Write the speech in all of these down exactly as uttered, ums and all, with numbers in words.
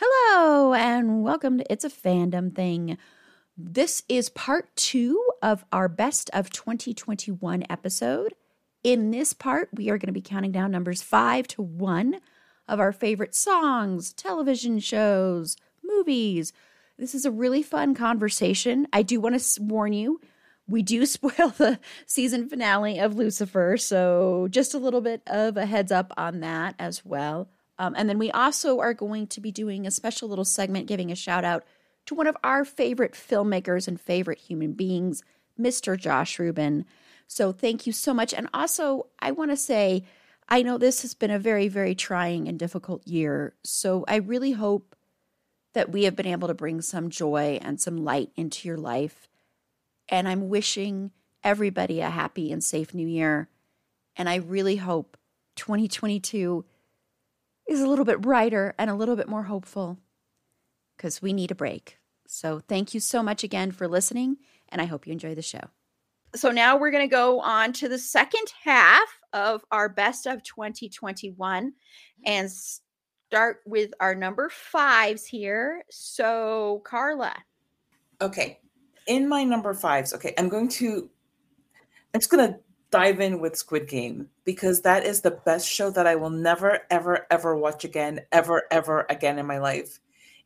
Hello, and welcome to It's a Fandom Thing. This is part two of our Best of twenty twenty-one episode. In this part, we are going to be counting down numbers five to one of our favorite songs, television shows, movies. This is a really fun conversation. I do want to warn you, we do spoil the season finale of Lucifer, so just a little bit of a heads up on that as well. Um, and then we also are going to be doing a special little segment giving a shout out to one of our favorite filmmakers and favorite human beings, Mister Josh Ruben. So thank you so much. And also, I want to say, I know this has been a very, very trying and difficult year. So I really hope that we have been able to bring some joy and some light into your life. And I'm wishing everybody a happy and safe new year. And I really hope twenty twenty-two is a little bit brighter and a little bit more hopeful, because we need a break. So thank you so much again for listening, and I hope you enjoy the show. So now we're going to go on to the second half of our Best of twenty twenty-one and start with our number fives here. So Carla. Okay. In my number fives, okay, I'm going to, I'm just going to dive in with Squid Game, because that is the best show that I will never, ever, ever watch again, ever, ever again in my life.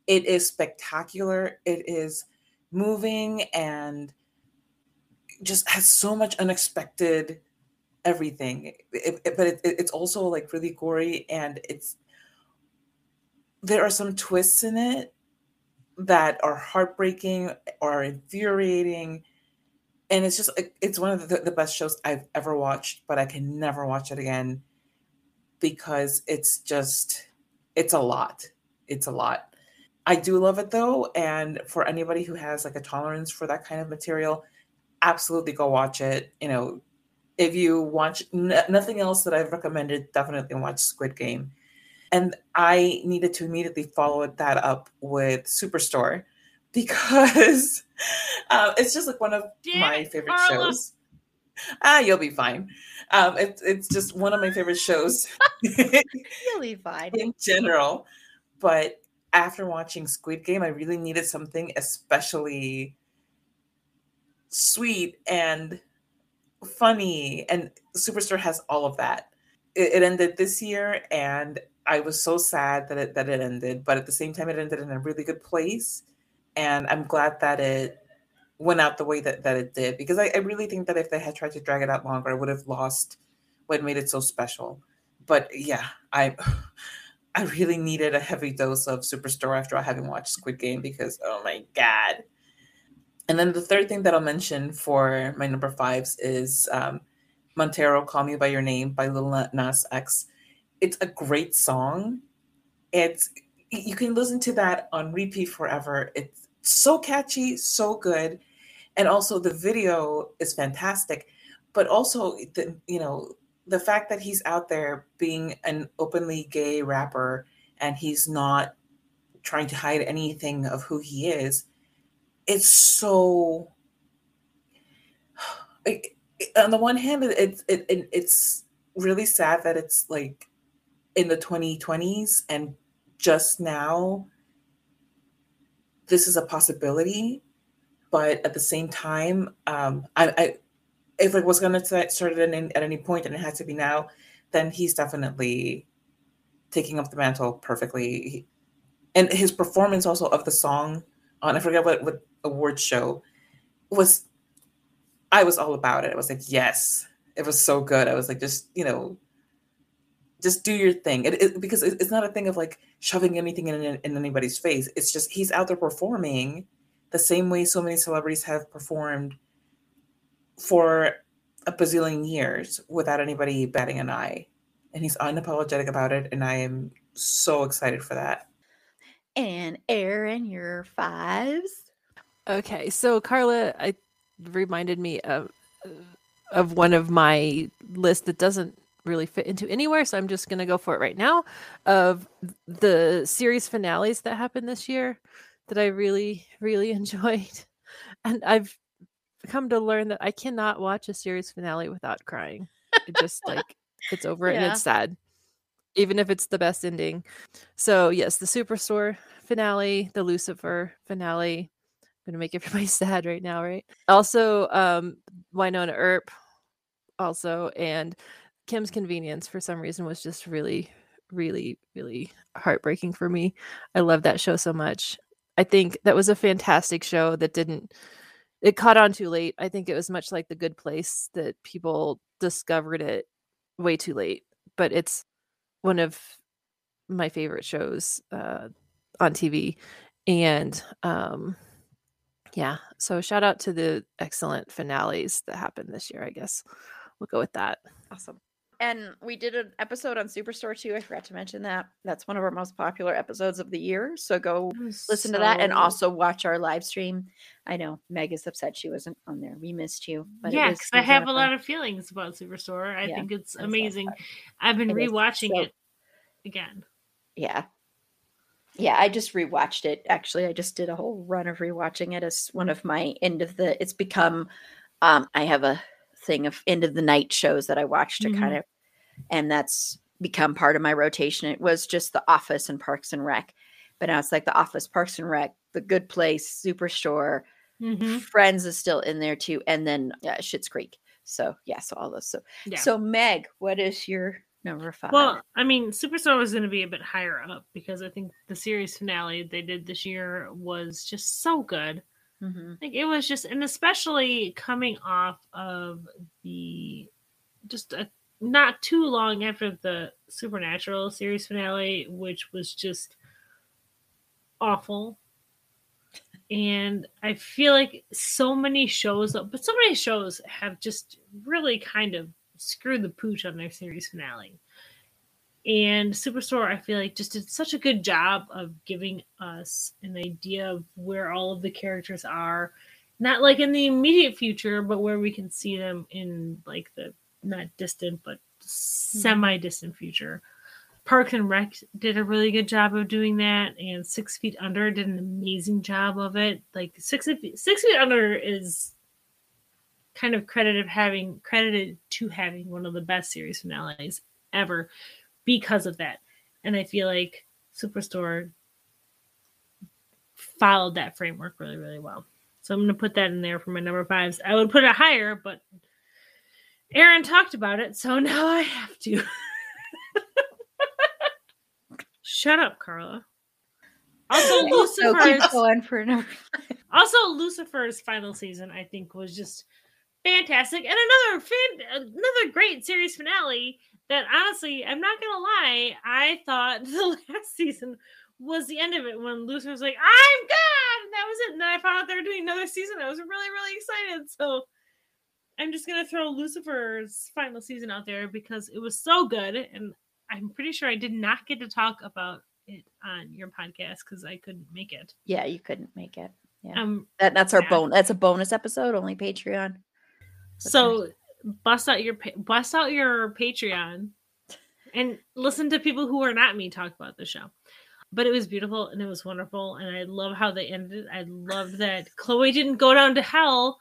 It is spectacular. It is moving and just has so much unexpected everything. It, it, but it, it's also like really gory, and it's, there are some twists in it that are heartbreaking or infuriating. And it's just, it's one of the, the best shows I've ever watched, but I can never watch it again because it's just, it's a lot. It's a lot. I do love it though. And for anybody who has like a tolerance for that kind of material, absolutely go watch it. You know, if you watch n- nothing else that I've recommended, definitely watch Squid Game. And I needed to immediately follow that up with Superstore, because uh, it's just like one of Damn my favorite Carla. shows. Ah, you'll be fine. Um, it, it's just one of my favorite shows. You'll be fine. In general. But after watching Squid Game, I really needed something especially sweet and funny. And Superstore has all of that. It, it ended this year, and I was so sad that it, that it ended. But at the same time, it ended in a really good place. And I'm glad that it went out the way that, that it did, because I, I really think that if they had tried to drag it out longer, I would have lost what made it so special. But yeah, I I really needed a heavy dose of Superstore after I having watched Squid Game, because, oh my God. And then the third thing that I'll mention for my number fives is um, Montero, Call Me By Your Name by Lil Nas X. It's a great song. It's You can listen to that on repeat forever. It's so catchy, so good. And also the video is fantastic. But also, the, you know, the fact that he's out there being an openly gay rapper and he's not trying to hide anything of who he is, it's so... Like, on the one hand, it, it, it, it's really sad that it's like in the twenty twenties and just now, this is a possibility, But at the same time, um, I, I if it was going to start at any, at any point and it had to be now, then he's definitely taking up the mantle perfectly. And his performance also of the song on, I forget what, what award show, was, I was all about it. I was like, yes, it was so good. I was like, just, you know, just do your thing. It, it, because it, it's not a thing of like shoving anything in, in, in anybody's face. It's just, he's out there performing the same way so many celebrities have performed for a bazillion years without anybody batting an eye. And he's unapologetic about it. And I am so excited for that. And Erin, your fives. Okay, so Carla, I reminded me of of one of my lists that doesn't really fit into anywhere, so I'm just going to go for it right now. Of the series finales that happened this year that I really, really enjoyed, and I've come to learn that I cannot watch a series finale without crying. It just like it's over yeah. and it's sad. Even if it's the best ending. So yes, the Superstore finale, the Lucifer finale. I'm going to make everybody sad right now, right? Also, um, Wynonna Earp also, and Kim's Convenience for some reason was just really, really, really heartbreaking for me. I love that show so much. I think that was a fantastic show that didn't, it caught on too late. I think it was much like The Good Place that people discovered it way too late, but it's one of my favorite shows uh, on T V. And um, yeah, so shout out to the excellent finales that happened this year, I guess. We'll go with that. Awesome. And we did an episode on Superstore too. I forgot to mention that. That's one of our most popular episodes of the year. So go listen so... to that and also watch our live stream. I know Meg is upset she wasn't on there. We missed you. But yeah, because I have a lot of feelings about Superstore. I yeah, think it's amazing. I've been it rewatching so... it again. Yeah. Yeah, I just rewatched it. Actually, I just did a whole run of rewatching it as one of my end of the, it's become, um, I have a thing of end of the night shows that I watch to mm-hmm. kind of, and that's become part of my rotation. It was just The Office and Parks and Rec, but now it's like The Office, Parks and Rec, The Good Place, Superstore, mm-hmm. Friends is still in there too, and then uh, Schitt's Creek. So yeah, so all those. So yeah. so Meg, what is your number five? Well, I mean, Superstore was going to be a bit higher up because I think the series finale they did this year was just so good. Mm-hmm. Like it was just, and especially coming off of the just a. Not too long after the Supernatural series finale, which was just awful. And I feel like so many shows, but so many shows have just really kind of screwed the pooch on their series finale. And Superstore, I feel like, just did such a good job of giving us an idea of where all of the characters are. Not like in the immediate future, but where we can see them in like the not distant, but semi-distant future. Parks and Rec did a really good job of doing that, and Six Feet Under did an amazing job of it. Like Six Feet, Six Feet Under is kind of credited having credited to having one of the best series finales ever because of that. And I feel like Superstore followed that framework really, really well. So I'm going to put that in there for my number fives. I would put it higher, but Erin talked about it, so now I have to. Shut up, Carla. Also, Lucifer's going for number five. Also, Lucifer's final season, I think, was just fantastic, and another fan- another great series finale. That honestly, I'm not gonna lie, I thought the last season was the end of it when Lucifer was like, "I'm God," and that was it. And then I found out they were doing another season. I was really, really excited. So. I'm just going to throw Lucifer's final season out there because it was so good. And I'm pretty sure I did not get to talk about it on your podcast because I couldn't make it. Yeah, you couldn't make it. Yeah, um, that, That's our yeah. bonus. That's a bonus episode, only Patreon. That's so nice. bust out your bust out your Patreon and listen to people who are not me talk about the show. But it was beautiful and it was wonderful. And I love how they ended. I love that Chloe didn't go down to hell.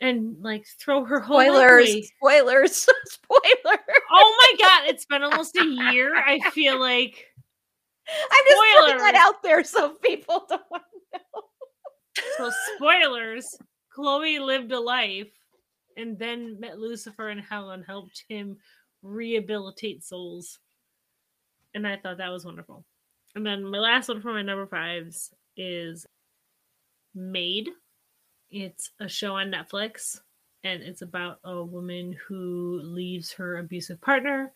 And like throw her whole spoilers, away. spoilers, spoilers. Oh my god, it's been almost a year. I feel like I'm just spoilers. Putting that out there so people don't want to know. So spoilers, Chloe lived a life and then met Lucifer in hell and helped him rehabilitate souls. And I thought that was wonderful. And then my last one for my number fives is Made. It's a show on Netflix, and it's about a woman who leaves her abusive partner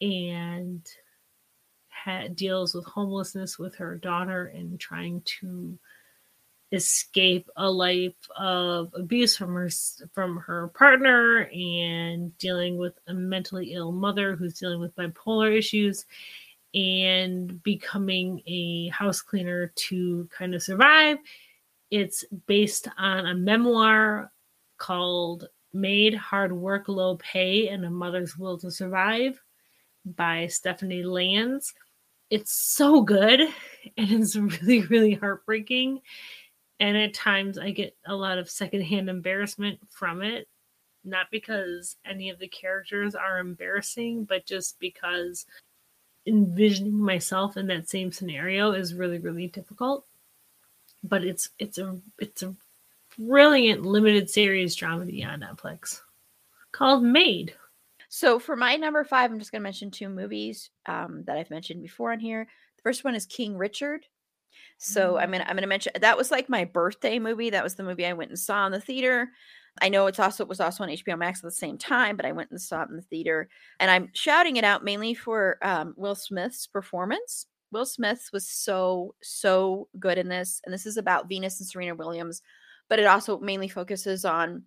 and ha- deals with homelessness with her daughter and trying to escape a life of abuse from her from her partner and dealing with a mentally ill mother who's dealing with bipolar issues and becoming a house cleaner to kind of survive. It's based on a memoir called Made, Hard Work, Low Pay, and a Mother's Will to Survive by Stephanie Lands. It's so good, and it's really, really heartbreaking. And at times I get a lot of secondhand embarrassment from it. Not because any of the characters are embarrassing, but just because envisioning myself in that same scenario is really, really difficult. But it's it's a it's a brilliant limited series dramedy on Netflix called Made. So for my number five, I'm just going to mention two movies um, that I've mentioned before on here. The first one is King Richard. So I'm gonna I'm gonna mention that was like my birthday movie. That was the movie I went and saw in the theater. I know it's also it was also on H B O Max at the same time, but I went and saw it in the theater. And I'm shouting it out mainly for um, Will Smith's performance. Will Smith was so, so good in this. And this is about Venus and Serena Williams, but it also mainly focuses on,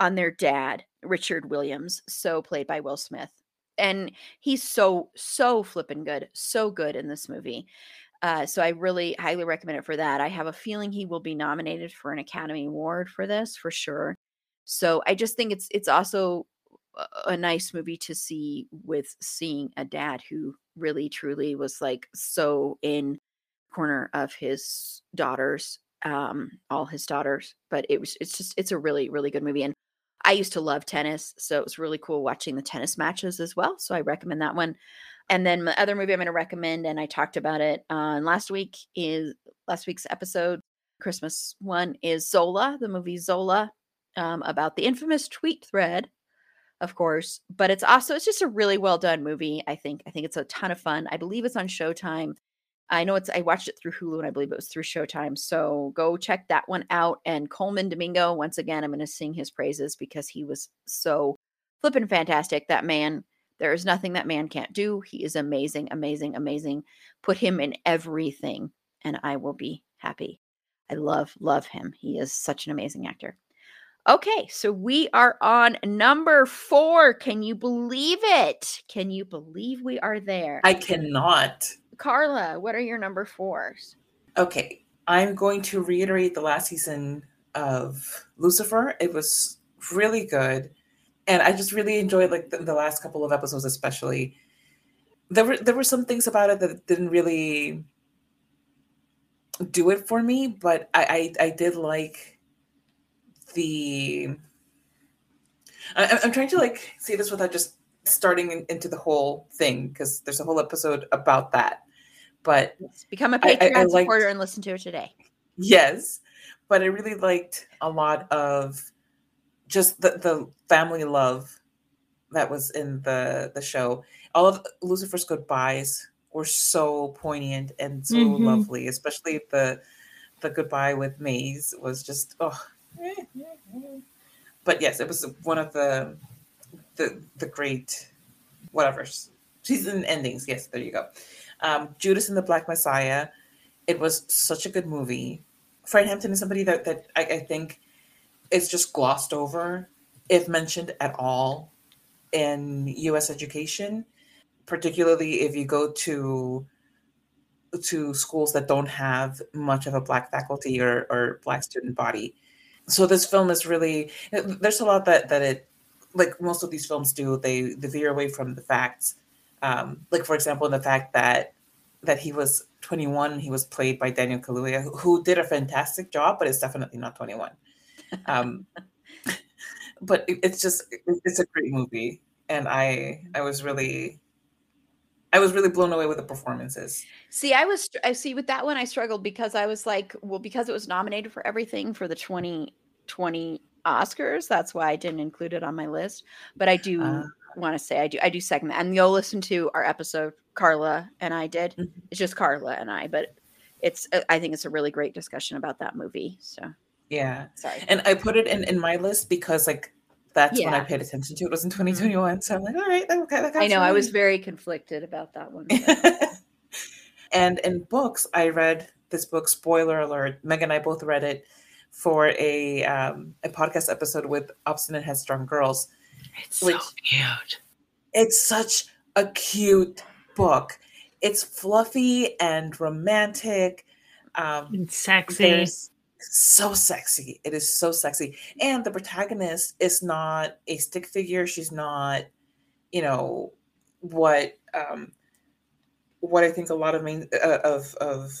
on their dad, Richard Williams, so played by Will Smith. And he's so, so flipping good, so good in this movie. Uh, so I really highly recommend it for that. I have a feeling he will be nominated for an Academy Award for this, for sure. So I just think it's it's also a nice movie to see with seeing a dad who really truly was like so in corner of his daughters, um, all his daughters. But it was it's just it's a really, really good movie. And I used to love tennis, so it was really cool watching the tennis matches as well. So I recommend that one. And then the other movie I'm going to recommend, and I talked about it on uh, last week is last week's episode, Christmas one, is Zola, the movie Zola, um, about the infamous tweet thread, of course. But it's also it's just a really well done movie. I think I think it's a ton of fun. I believe it's on Showtime. I know it's I watched it through Hulu, and I believe it was through Showtime. So go check that one out. And Coleman Domingo, once again, I'm going to sing his praises because he was so flippin' fantastic. That man. There is nothing that man can't do. He is amazing, amazing, amazing. Put him in everything, and I will be happy. I love, love him. He is such an amazing actor. Okay, so we are on number four. Can you believe it? Can you believe we are there? I cannot. Carla, what are your number fours? Okay, I'm going to reiterate the last season of Lucifer. It was really good. And I just really enjoyed like the, the last couple of episodes, especially. There were there were some things about it that didn't really do it for me, but I I, I did like the. I, I'm trying to like see this without just starting in, into the whole thing because there's a whole episode about that. But become a Patreon I, I, I supporter liked, and listen to it today. Yes, but I really liked a lot of. Just the, the family love that was in the, the show. All of Lucifer's goodbyes were so poignant and so mm-hmm. lovely, especially the the goodbye with Maze was just oh. But yes, it was one of the the the great whatever season endings. Yes, there you go. Um, Judas and the Black Messiah. It was such a good movie. Fred Hampton is somebody that that I, I think. It's just glossed over, if mentioned at all, in U S education, particularly if you go to to schools that don't have much of a Black faculty or, or Black student body. So this film is really, there's a lot that, that it, like most of these films do, they, they veer away from the facts. Um, like, for example, the fact that that he was twenty-one, he was played by Daniel Kaluuya, who, who did a fantastic job, but is definitely not twenty-one. um but it, it's just it, it's a great movie, and I I was really I was really blown away with the performances. See, I was, I see with that one, I struggled because I was like, well, because it was nominated for everything for the twenty twenty Oscars. That's why I didn't include it on my list. But I do uh, want to say I do, I do second that. And you'll listen to our episode, Carla and I did. Mm-hmm. It's just Carla and I, but it's, I think it's a really great discussion about that movie. So yeah, sorry. And I put it in, in my list because like, that's yeah. when I paid attention to it. It was in twenty twenty-one. So I'm like, all right. That, that got I know. Something. I was very conflicted about that one. And in books, I read this book, spoiler alert. Meg and I both read it for a um, a podcast episode with Obstinate Headstrong Girls. It's so cute. It's such a cute book. It's fluffy and romantic. Um, and sexy. So sexy. It is so sexy. And the protagonist is not a stick figure. She's not, you know, what um, what I think a lot of main, uh, of of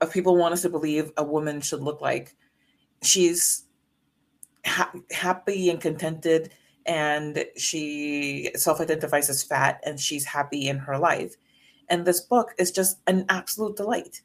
of people want us to believe a woman should look like. She's ha- happy and contented, and she self-identifies as fat, and she's happy in her life. And this book is just an absolute delight.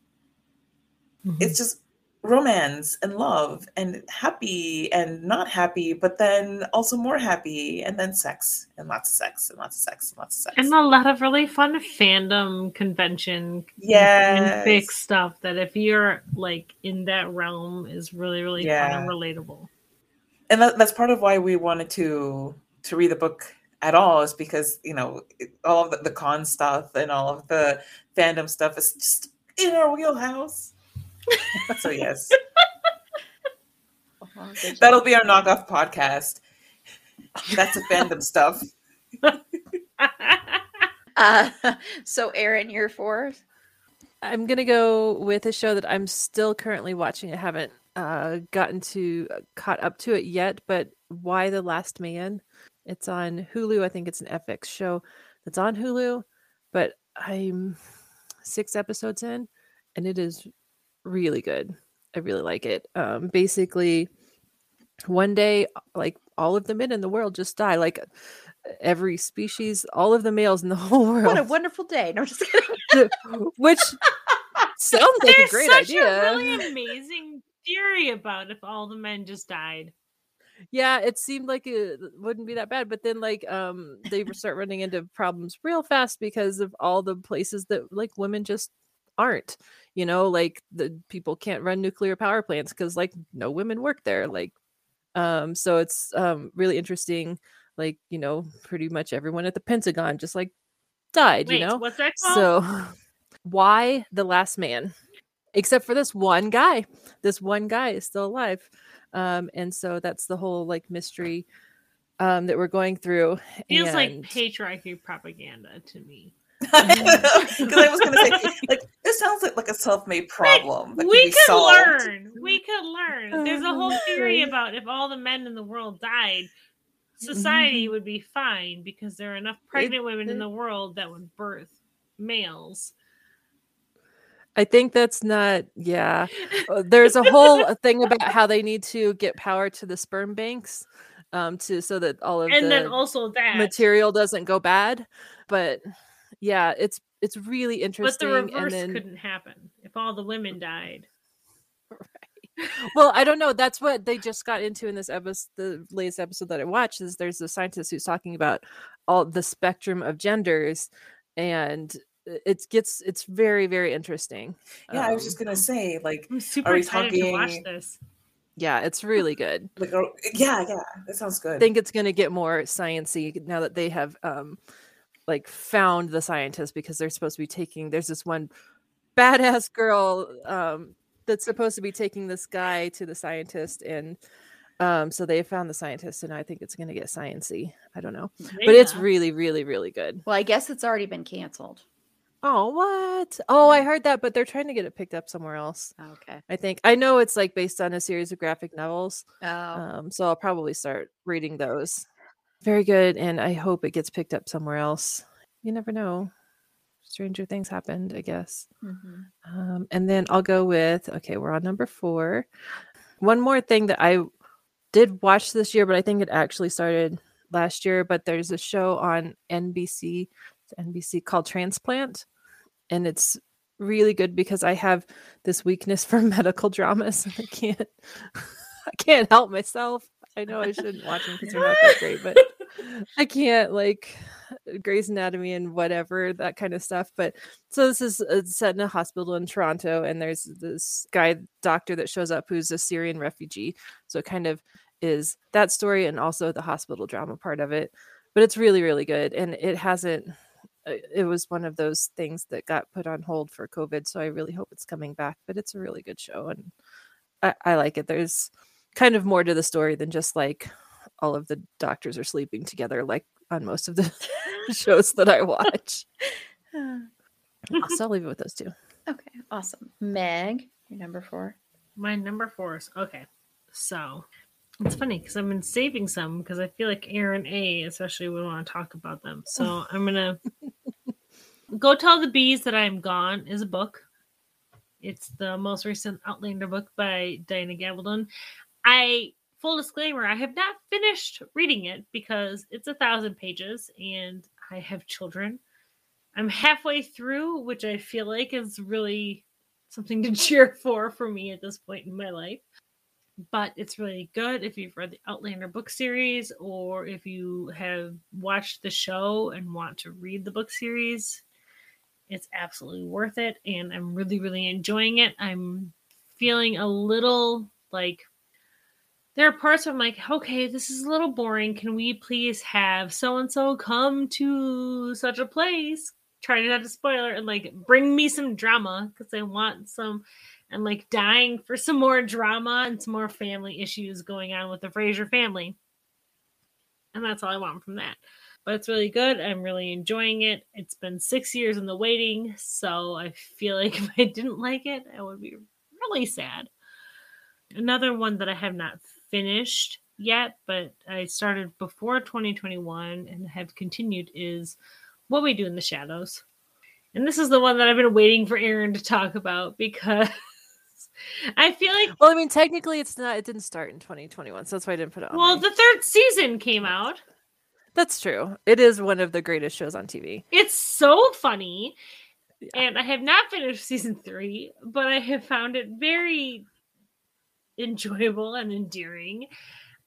Mm-hmm. It's just romance and love and happy and not happy, but then also more happy, and then sex and lots of sex and lots of sex and lots of sex and a lot of really fun fandom convention yeah fanfic stuff that if you're like in that realm is really really yeah. fun and relatable. And that, that's part of why we wanted to to read the book at all, is because you know it, all of the, the con stuff and all of the fandom stuff is just in our wheelhouse. So yes, oh, that'll be our knockoff podcast. That's a fandom stuff. uh, so Erin, you're for? I'm gonna go with a show that I'm still currently watching. I haven't uh, gotten to uh, caught up to it yet, but Why the Last Man? It's on Hulu. I think it's an F X show that's on Hulu, but I'm six episodes in, and it is really good. I really like it. Um, basically, one day, like all of the men in the world just die. Like every species, all of the males in the whole world. What a wonderful day! No, I'm just kidding. Which sounds like There's a great such idea. A really amazing theory about if all the men just died. Yeah, it seemed like it wouldn't be that bad, but then like um, they start running into problems real fast because of all the places that like women just aren't. You know, like the people can't run nuclear power plants because like no women work there. Like, um, so it's um really interesting. Like, you know, pretty much everyone at the Pentagon just like died. Wait, you know, what's that called? So Why the Last Man? Except for this one guy. This one guy is still alive, um, and so that's the whole like mystery um that we're going through. Feels and... like patriarchy propaganda to me. Because I was going to say, like, this sounds like, like a self-made problem. Like, we could learn. We could learn. There's a whole theory about if all the men in the world died, society would be fine because there are enough pregnant women in the world that would birth males. I think that's not, yeah. There's a whole thing about how they need to get power to the sperm banks um, to so that all of and the then also that. material doesn't go bad. But... yeah, it's it's really interesting. But the reverse and then... couldn't happen if all the women died. Right. Well, I don't know. That's what they just got into in this episode. The latest episode that I watched is there's a scientist who's talking about all the spectrum of genders, and it gets it's very very interesting. Yeah, um, I was just gonna say, like, I'm super are we excited talking... to watch this. Yeah, it's really good. Like, oh, yeah, yeah, that sounds good. I think it's gonna get more science-y now that they have. Um, like found the scientists, because they're supposed to be taking there's this one badass girl um that's supposed to be taking this guy to the scientist, and um so they found the scientist, and I think it's going to get sciencey. I don't know, yeah. But it's really really really good. Well, I guess it's already been canceled. Oh, what? Oh, I heard that, but they're trying to get it picked up somewhere else. Okay. I think. I know it's like based on a series of graphic novels. Oh. Um so I'll probably start reading those. Very good, and I hope it gets picked up somewhere else. You never know. Stranger things happened, I guess. Mm-hmm. Um, and then I'll go with, okay, we're on number four. One more thing that I did watch this year, but I think it actually started last year, but there's a show on N B C N B C called Transplant, and it's really good because I have this weakness for medical dramas, and I can't I can't help myself. I know I shouldn't watch them because they're not that great, but I can't, like Grey's Anatomy and whatever, that kind of stuff. But so this is set in a hospital in Toronto, and there's this guy doctor that shows up who's a Syrian refugee. So it kind of is that story and also the hospital drama part of it. But it's really, really good. And it hasn't, it was one of those things that got put on hold for COVID. So I really hope it's coming back, but it's a really good show. And I, I like it. There's kind of more to the story than just like all of the doctors are sleeping together, like on most of the shows that I watch. So I'll leave it with those two. Okay. Awesome. Meg, your number four. My number four is okay. So it's funny because I've been saving some because I feel like Erin A especially would want to talk about them. So I'm going to Go Tell the Bees That I'm Gone is a book. It's the most recent Outlander book by Diana Gabaldon. I, full disclaimer, I have not finished reading it because it's a thousand pages and I have children. I'm halfway through, which I feel like is really something to cheer for for me at this point in my life. But it's really good if you've read the Outlander book series or if you have watched the show and want to read the book series. It's absolutely worth it. And I'm really, really enjoying it. I'm feeling a little like there are parts where I'm like, okay, this is a little boring. Can we please have so-and-so come to such a place? Try not to spoiler and like bring me some drama because I want some. And like dying for some more drama and some more family issues going on with the Fraser family. And that's all I want from that. But it's really good. I'm really enjoying it. It's been six years in the waiting. So I feel like if I didn't like it, I would be really sad. Another one that I have not finished yet, but I started before twenty twenty-one and have continued is What We Do in the Shadows. And this is the one that I've been waiting for Erin to talk about because I feel like... Well, I mean, technically, it's not. It didn't start in twenty twenty-one, so that's why I didn't put it on. Well, my... the third season came out. That's true. It is one of the greatest shows on T V. It's so funny. Yeah. And I have not finished season three, but I have found it very enjoyable and endearing.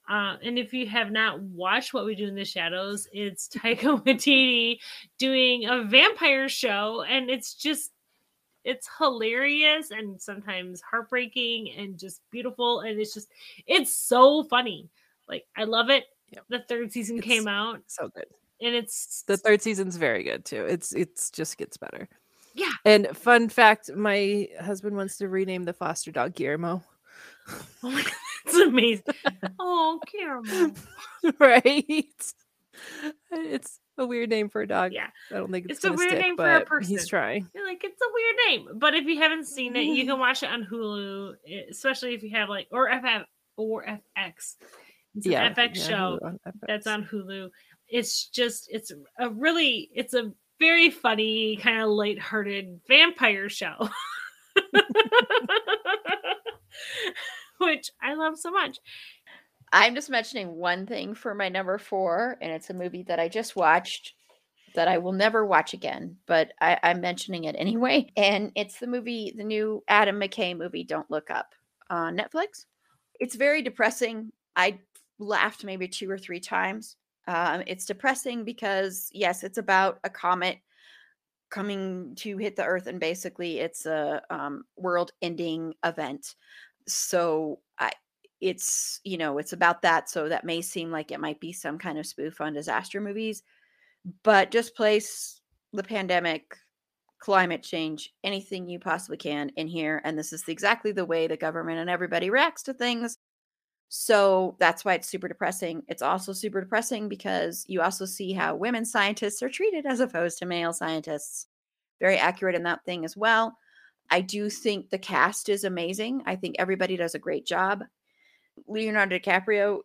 Uh, and if you have not watched What We Do in the Shadows, it's Taika Waititi doing a vampire show. And it's just, it's hilarious and sometimes heartbreaking and just beautiful. And it's just, it's so funny. Like, I love it. Yep. The third season it's came out. So good. And it's. The third season's very good too. It's, it's just gets better. Yeah. And fun fact, my husband wants to rename the foster dog Guillermo. Oh my God, it's amazing. Oh, Caramel. Right? It's a weird name for a dog. Yeah. I don't think it's, it's a weird stick, name for a person. He's trying. You're like, it's a weird name. But if you haven't seen it, you can watch it on Hulu, especially if you have like, or F F or F X. It's an yeah, F X yeah, show on F X. That's on Hulu. It's just, it's a really, it's a very funny, kind of lighthearted vampire show. Which I love so much. I'm just mentioning one thing for my number four, and it's a movie that I just watched that I will never watch again, but I, I'm mentioning it anyway. And it's the movie, the new Adam McKay movie, Don't Look Up, on Netflix. It's very depressing. I laughed maybe two or three times. Um, it's depressing because, yes, it's about a comet coming to hit the Earth, and basically it's a um, world-ending event. So I, it's, you know, it's about that. So that may seem like it might be some kind of spoof on disaster movies, but just place the pandemic, climate change, anything you possibly can in here. And this is exactly the way the government and everybody reacts to things. So that's why it's super depressing. It's also super depressing because you also see how women scientists are treated as opposed to male scientists. Very accurate in that thing as well. I do think the cast is amazing. I think everybody does a great job. Leonardo DiCaprio,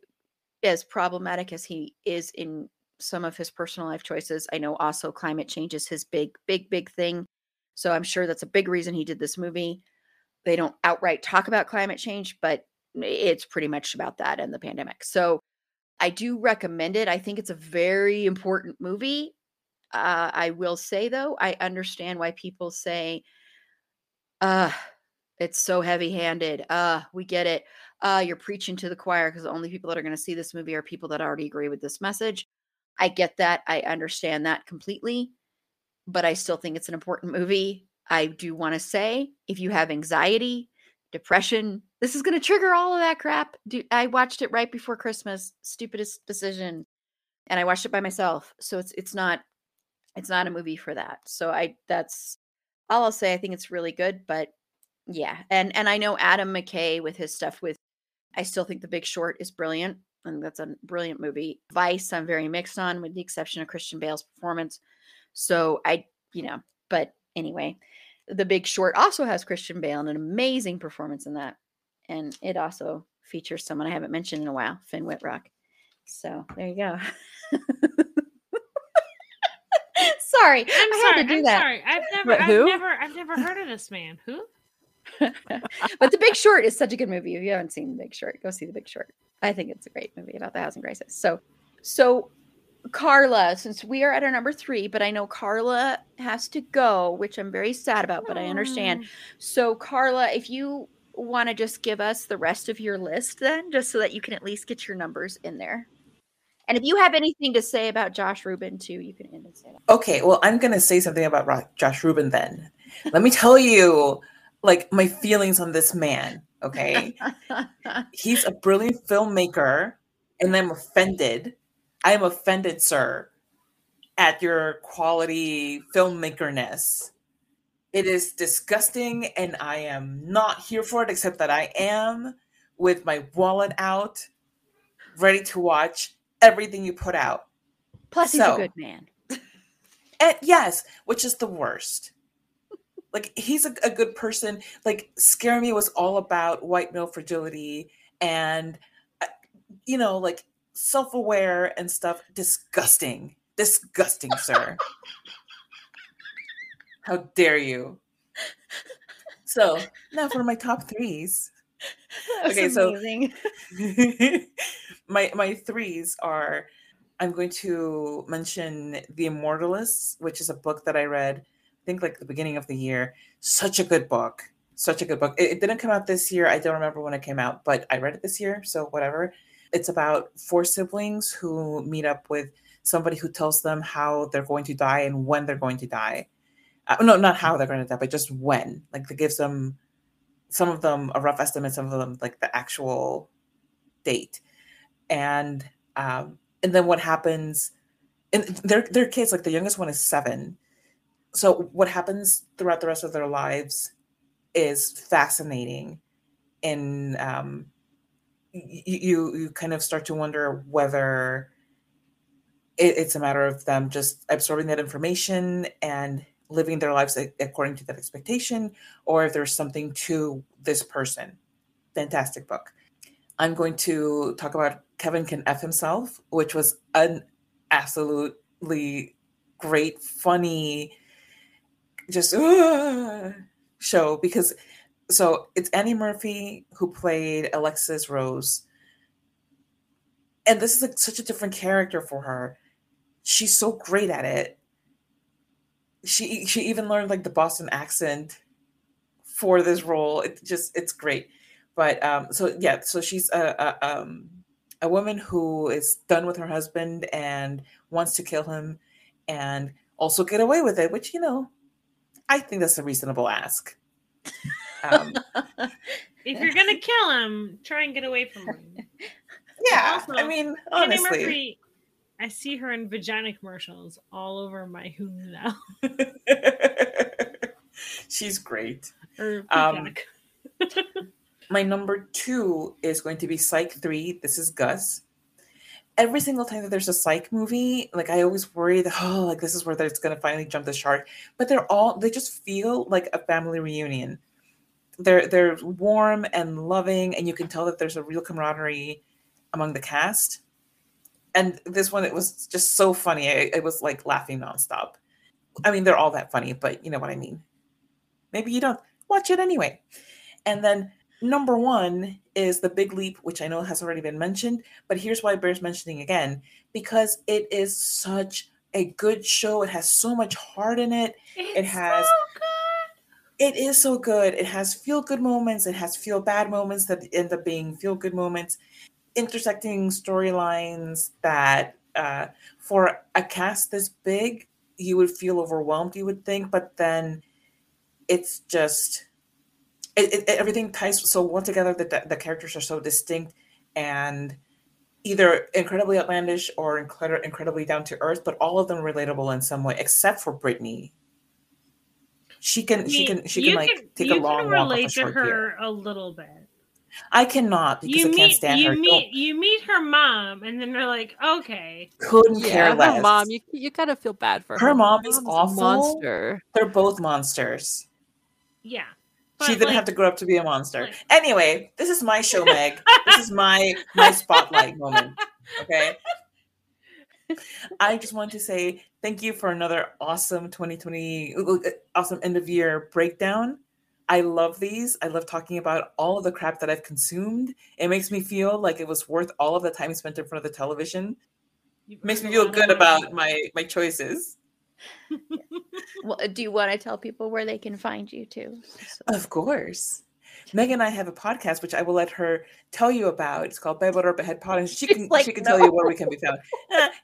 as problematic as he is in some of his personal life choices, I know also climate change is his big, big, big thing. So I'm sure that's a big reason he did this movie. They don't outright talk about climate change, but it's pretty much about that and the pandemic. So I do recommend it. I think it's a very important movie. Uh, I will say, though, I understand why people say, uh, it's so heavy-handed. Uh, we get it. Uh, you're preaching to the choir because the only people that are going to see this movie are people that already agree with this message. I get that. I understand that completely, but I still think it's an important movie. I do want to say, if you have anxiety, depression, this is going to trigger all of that crap. Dude, I watched it right before Christmas, stupidest decision, and I watched it by myself. So it's it's not it's not a movie for that. So I that's all I'll say. I think it's really good, but yeah. And and I know Adam McKay with his stuff with, I still think The Big Short is brilliant. And that's a brilliant movie. Vice, I'm very mixed on, with the exception of Christian Bale's performance. So I, you know, but anyway, The Big Short also has Christian Bale and an amazing performance in that. And it also features someone I haven't mentioned in a while, Finn Wittrock. So there you go. Sorry. I'm I sorry. Had to do I'm that. sorry. I've never, what, I've never, I've never heard of this man. Who? But The Big Short is such a good movie. If you haven't seen The Big Short, go see The Big Short. I think it's a great movie about the housing crisis. So, so Carla, since we are at our number three, but I know Carla has to go, which I'm very sad about, but I understand. So Carla, if you want to just give us the rest of your list then, just so that you can at least get your numbers in there. And if you have anything to say about Josh Ruben too, you can end and say that. Okay. Well, I'm going to say something about Josh Ruben then. Let me tell you, like, my feelings on this man. Okay. He's a brilliant filmmaker, and I'm offended. I am offended, sir, at your quality filmmaker-ness. It is disgusting, and I am not here for it, except that I am with my wallet out, ready to watch everything you put out. Plus, he's so, a good man. And yes, which is the worst. Like, he's a, a good person. Like, Scare Me was all about white male fragility and, you know, like, self-aware and stuff. Disgusting. Disgusting, sir. How dare you? So, now for my top threes. Okay, amazing. So my my threes are, I'm going to mention The Immortalists, which is a book that I read, I think, like, the beginning of the year. Such a good book. Such a good book. It, it didn't come out this year. I don't remember when it came out, but I read it this year, so whatever. It's about four siblings who meet up with somebody who tells them how they're going to die and when they're going to die. Uh, no, not how they're going to die, but just when. Like, it gives them, some of them a rough estimate, some of them like the actual date. And um, and then what happens, and their their kids, like the youngest one is seven. So what happens throughout the rest of their lives is fascinating. And um You you kind of start to wonder whether it, it's a matter of them just absorbing that information and living their lives according to that expectation, or if there's something to this person. Fantastic book. I'm going to talk about Kevin Can F Himself, which was an absolutely great, funny, just uh, show because. So it's Annie Murphy who played Alexis Rose. And this is like such a different character for her. She's so great at it. She she even learned like the Boston accent for this role. It just, it's great. But um, so yeah, so she's a, a, um, a woman who is done with her husband and wants to kill him and also get away with it, which, you know, I think that's a reasonable ask. Um, if you're gonna kill him, try and get away from him. Yeah, also, I mean, honestly, Annie Murphy, I see her in vagina commercials all over my Hulu now. She's great. Um, my number two is going to be Psych three. This is Gus. Every single time that there's a Psych movie, like, I always worry that, oh, like, this is where it's gonna finally jump the shark. But they're all they just feel like a family reunion. They're they're warm and loving, and you can tell that there's a real camaraderie among the cast. And this one, it was just so funny. I, I was like laughing nonstop. I mean, they're all that funny, but you know what I mean. Maybe you don't watch it anyway. And then number one is The Big Leap, which I know has already been mentioned, but here's why it bears mentioning again, because it is such a good show. It has so much heart in it. It's it has so good. It is so good. It has feel good moments. It has feel bad moments that end up being feel good moments. Intersecting storylines that uh, for a cast this big, you would feel overwhelmed, you would think, but then it's just it, it, everything ties so well together that the, the characters are so distinct and either incredibly outlandish or incred- incredibly down to earth, but all of them relatable in some way, except for Brittany. She can I mean, she can she can like can, take a long walk. You can relate to her pier. a little bit. I cannot because you I meet, can't stand you her. Meet, you meet her mom, and then they're like, okay. Couldn't yeah, care less. Her mom, you you gotta feel bad for her. Her mom is awful. Monster. They're both monsters. Yeah. She didn't like, have to grow up to be a monster. Like, anyway, this is my show, Meg. This is my my spotlight moment. Okay. I just want to say thank you for another awesome twenty twenty, awesome end of year breakdown. I love these. I love talking about all of the crap that I've consumed. It makes me feel like it was worth all of the time spent in front of the television. It makes me feel good about my, my choices. Well, do you want to tell people where they can find you too? So. Of course. Meg and I have a podcast, which I will let her tell you about. It's called Babe Water Head Pod, and she can like, she can no. tell you where we can be found.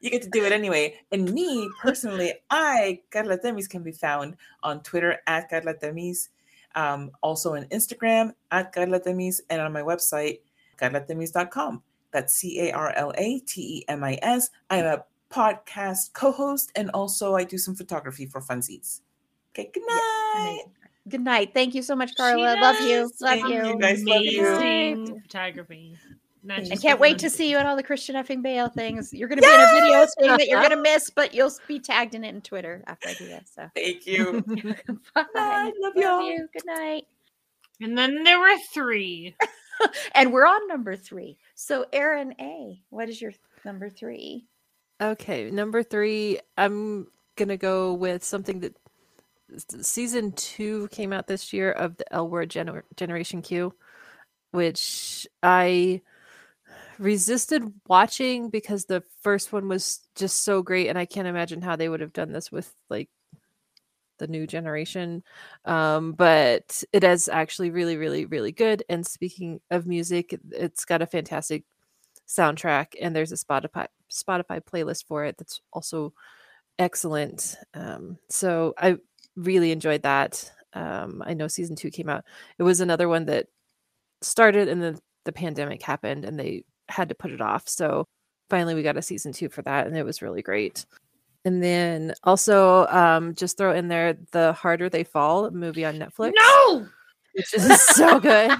You get to do it anyway. And me, personally, I, Carla Temis, can be found on Twitter at Carla Temis. Um, also on Instagram at Carla Temis and on my website, carla temis dot com. That's C A R L A T E M I S. I'm a podcast co-host and also I do some photography for funsies. Okay, good night. Yeah, good night. Thank you so much, Carla. Love you. Love Thank you. you guys. Amazing love you. Photography. Not just I can't wait to see you at all the Christian effing Bale things. You're going to yes! be in a video thing that you're going to miss, but you'll be tagged in it on Twitter after I do that. So thank you. Bye. I love, love y'all. You. Good night. And then there were three, and we're on number three. So Erin A, what is your number three? Okay, number three. I'm gonna go with something that season two came out this year of the L Word Gen- Generation Q, which I resisted watching because the first one was just so great, and I can't imagine how they would have done this with like the new generation, um but it is actually really really really good. And speaking of music, it's got a fantastic soundtrack, and there's a Spotify Spotify playlist for it that's also excellent. Um so I really enjoyed that. um I know season two came out. It was another one that started and then the pandemic happened and they had to put it off, so finally we got a season two for that, and it was really great. And then also um just throw in there The Harder They Fall, a movie on Netflix, no which is so good.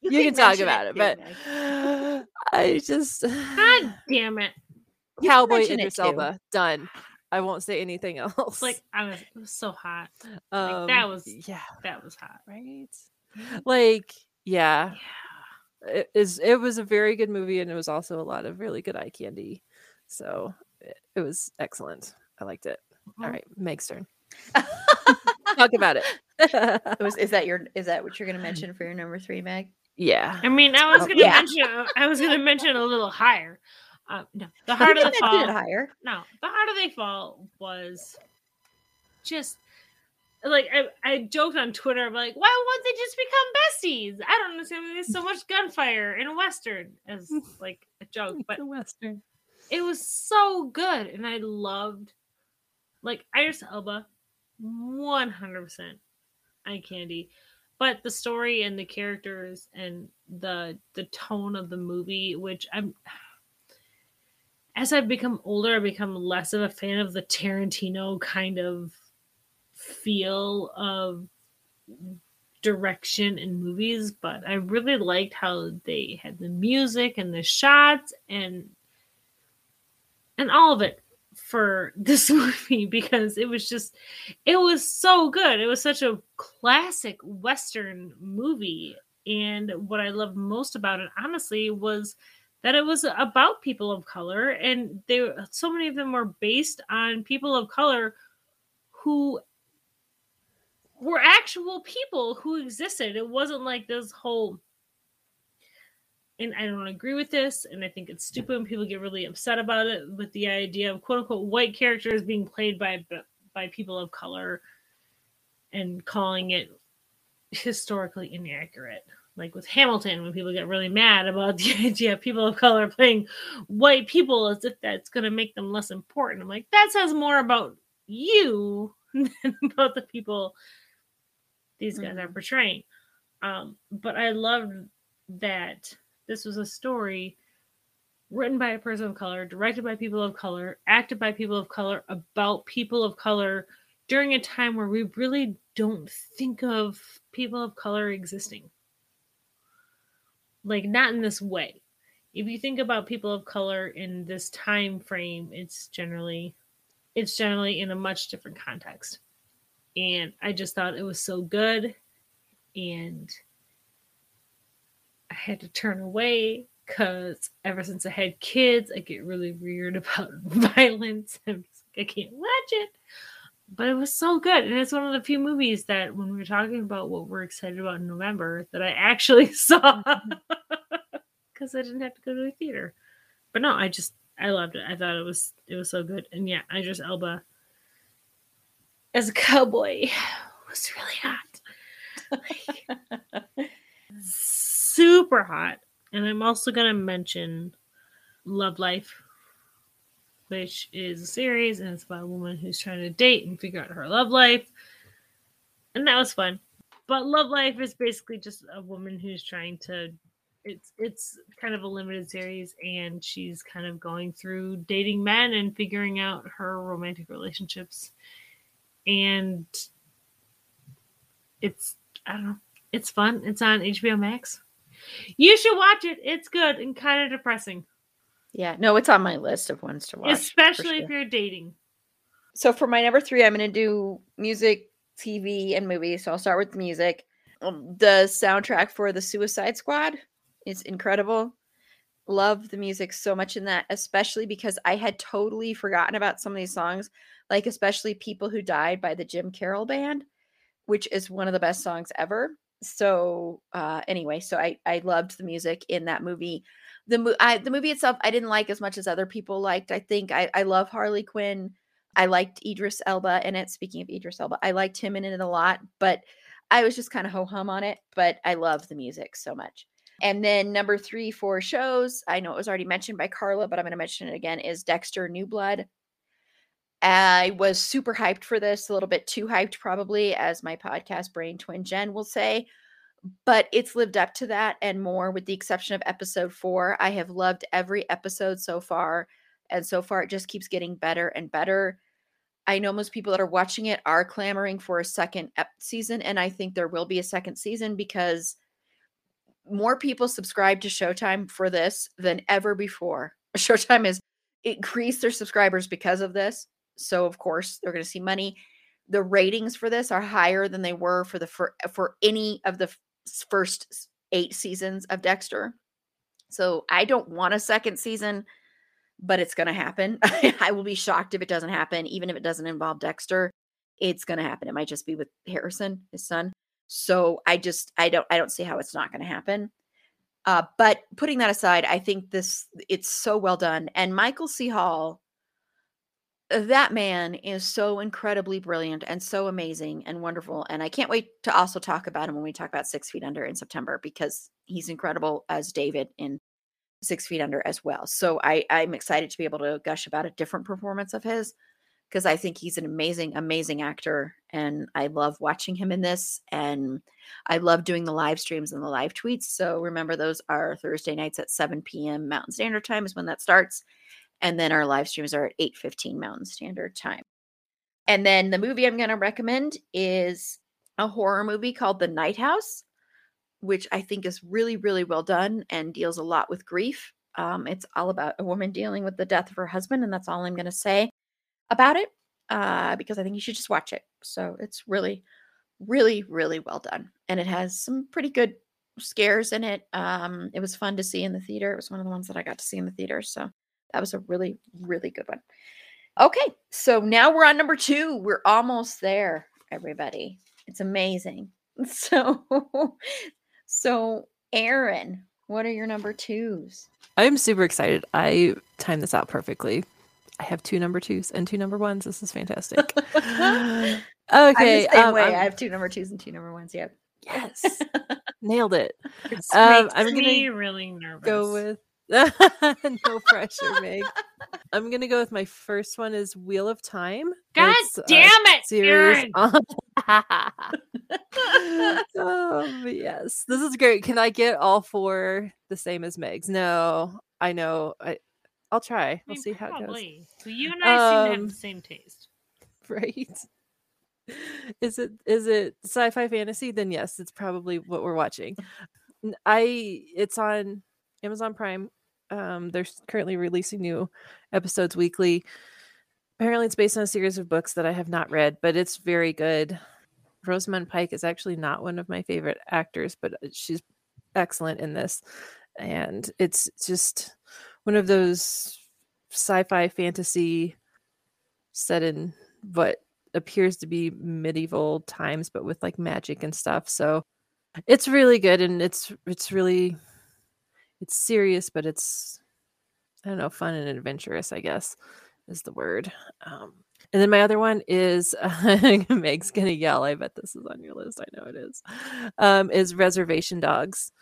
you, you can talk about it, it but nice. I just god damn it Cowboy Idris Elba, done. I won't say anything else. Like I was, it was so hot. Um, like, that was yeah that was hot, right? Like yeah, yeah. It is. It was a very good movie, and it was also a lot of really good eye candy. So it, it was excellent. I liked it. Mm-hmm. All right, Meg's turn. Talk about it. it was, is that your? Is that what you're going to mention for your number three, Meg? Yeah. I mean, I was going to yeah. mention. I was going to mention a little higher. Um, no, the harder they fall. Higher. No, the harder they fall was just. Like, I, I joked on Twitter, like, why won't they just become besties? I don't understand. There's so much gunfire in a Western as, like, a joke. But Western. It was so good. And I loved, like, Idris Elba, one hundred percent eye candy. But the story and the characters and the the tone of the movie, which I'm... As I've become older, I've become less of a fan of the Tarantino kind of feel of direction in movies, but I really liked how they had the music and the shots and and all of it for this movie, because it was just it was so good. It was such a classic Western movie, and what I loved most about it, honestly, was that it was about people of color, and they so many of them were based on people of color who were actual people who existed. It wasn't like this whole and I don't agree with this, and I think it's stupid, and people get really upset about it with the idea of quote-unquote white characters being played by by people of color and calling it historically inaccurate. Like with Hamilton, when people get really mad about the idea of people of color playing white people as if that's going to make them less important. I'm like, that says more about you than about the people these guys mm-hmm. are portraying. Um, but I loved that this was a story written by a person of color, directed by people of color, acted by people of color, about people of color during a time where we really don't think of people of color existing. Like, not in this way. If you think about people of color in this time frame, it's generally it's generally in a much different context. And I just thought it was so good. And I had to turn away because ever since I had kids, I get really weird about violence. I'm just, I can't watch it. But it was so good. And it's one of the few movies that when we were talking about what we're excited about in November that I actually saw because I didn't have to go to a theater. But no, I just, I loved it. I thought it was, it was so good. And yeah, Idris Elba as a cowboy was really hot. Like, super hot. And I'm also going to mention Love Life, which is a series, and it's about a woman who's trying to date and figure out her love life. And that was fun. But Love Life is basically just a woman who's trying to... It's it's kind of a limited series, and she's kind of going through dating men and figuring out her romantic relationships. And it's... I don't know. It's fun. It's on H B O Max. You should watch it. It's good and kind of depressing. Yeah, no, it's on my list of ones to watch. Especially if you're dating. So for my number three, I'm going to do music, T V, and movies. So I'll start with music. Um, the soundtrack for The Suicide Squad is incredible. Love the music so much in that, especially because I had totally forgotten about some of these songs, like especially People Who Died by the Jim Carroll Band, which is one of the best songs ever. So uh, anyway, so I, I loved the music in that movie. The, I, the movie itself, I didn't like as much as other people liked. I think I, I love Harley Quinn. I liked Idris Elba in it. Speaking of Idris Elba, I liked him in it a lot, but I was just kind of ho-hum on it. But I love the music so much. And then number three for shows, I know it was already mentioned by Carla, but I'm going to mention it again, is Dexter: New Blood. I was super hyped for this, a little bit too hyped probably, as my podcast brain twin Jen will say. But it's lived up to that and more, with the exception of episode four. I have loved every episode so far. And so far, it just keeps getting better and better. I know most people that are watching it are clamoring for a second ep- season. And I think there will be a second season because more people subscribe to Showtime for this than ever before. Showtime has increased their subscribers because of this. So, of course, they're going to see money. The ratings for this are higher than they were for the for, for any of the first eight seasons of Dexter. So I don't want a second season, but it's going to happen. I will be shocked if it doesn't happen. Even if it doesn't involve Dexter, it's going to happen. It might just be with Harrison, his son. So I just, I don't, I don't see how it's not going to happen. Uh, but putting that aside, I think this, it's so well done. And Michael C. Hall, that man is so incredibly brilliant and so amazing and wonderful. And I can't wait to also talk about him when we talk about Six Feet Under in September, because he's incredible as David in Six Feet Under as well. So I, I'm excited to be able to gush about a different performance of his, because I think he's an amazing, amazing actor. And I love watching him in this. And I love doing the live streams and the live tweets. So remember, those are Thursday nights at seven p.m. Mountain Standard Time is when that starts. And then our live streams are at eight fifteen Mountain Standard Time. And then the movie I'm going to recommend is a horror movie called The Night House, which I think is really, really well done and deals a lot with grief. Um, it's all about a woman dealing with the death of her husband, and that's all I'm going to say about it, uh, because I think you should just watch it. So it's really, really, really well done. And it has some pretty good scares in it. Um, it was fun to see in the theater. It was one of the ones that I got to see in the theater, so. That was a really, really good one. Okay, so now we're on number two. We're almost there, everybody. It's amazing. So, so Erin, What are your number twos? I'm super excited. I timed this out perfectly. I have two number twos and two number ones. This is fantastic. Okay. I'm the same um, way. I'm... I have two number twos and two number ones. Yep. Yes. Nailed it. It um, I'm gonna really nervous. Go with no pressure, Meg. I'm gonna go with my first one is Wheel of Time. God it's damn it, series Erin. On... oh, yes, this is great. Can I get all four the same as Meg's? No, I know. I, I'll try. I mean, we'll see probably. How it goes. So you and I um, seem to have the same taste, right? Is it is it sci-fi fantasy? Then yes, it's probably what we're watching. I it's on Amazon Prime. Um, they're currently releasing new episodes weekly. Apparently, it's based on a series of books that I have not read, but it's very good. Rosamund Pike is actually not one of my favorite actors, but she's excellent in this, and it's just one of those sci-fi fantasy set in what appears to be medieval times, but with like magic and stuff. So it's really good, and it's it's really it's serious, but it's I don't know, fun and adventurous, I guess is the word. Um, and then my other one is uh, Meg's gonna yell. I bet this is on your list. I know it is. Um, is Reservation Dogs?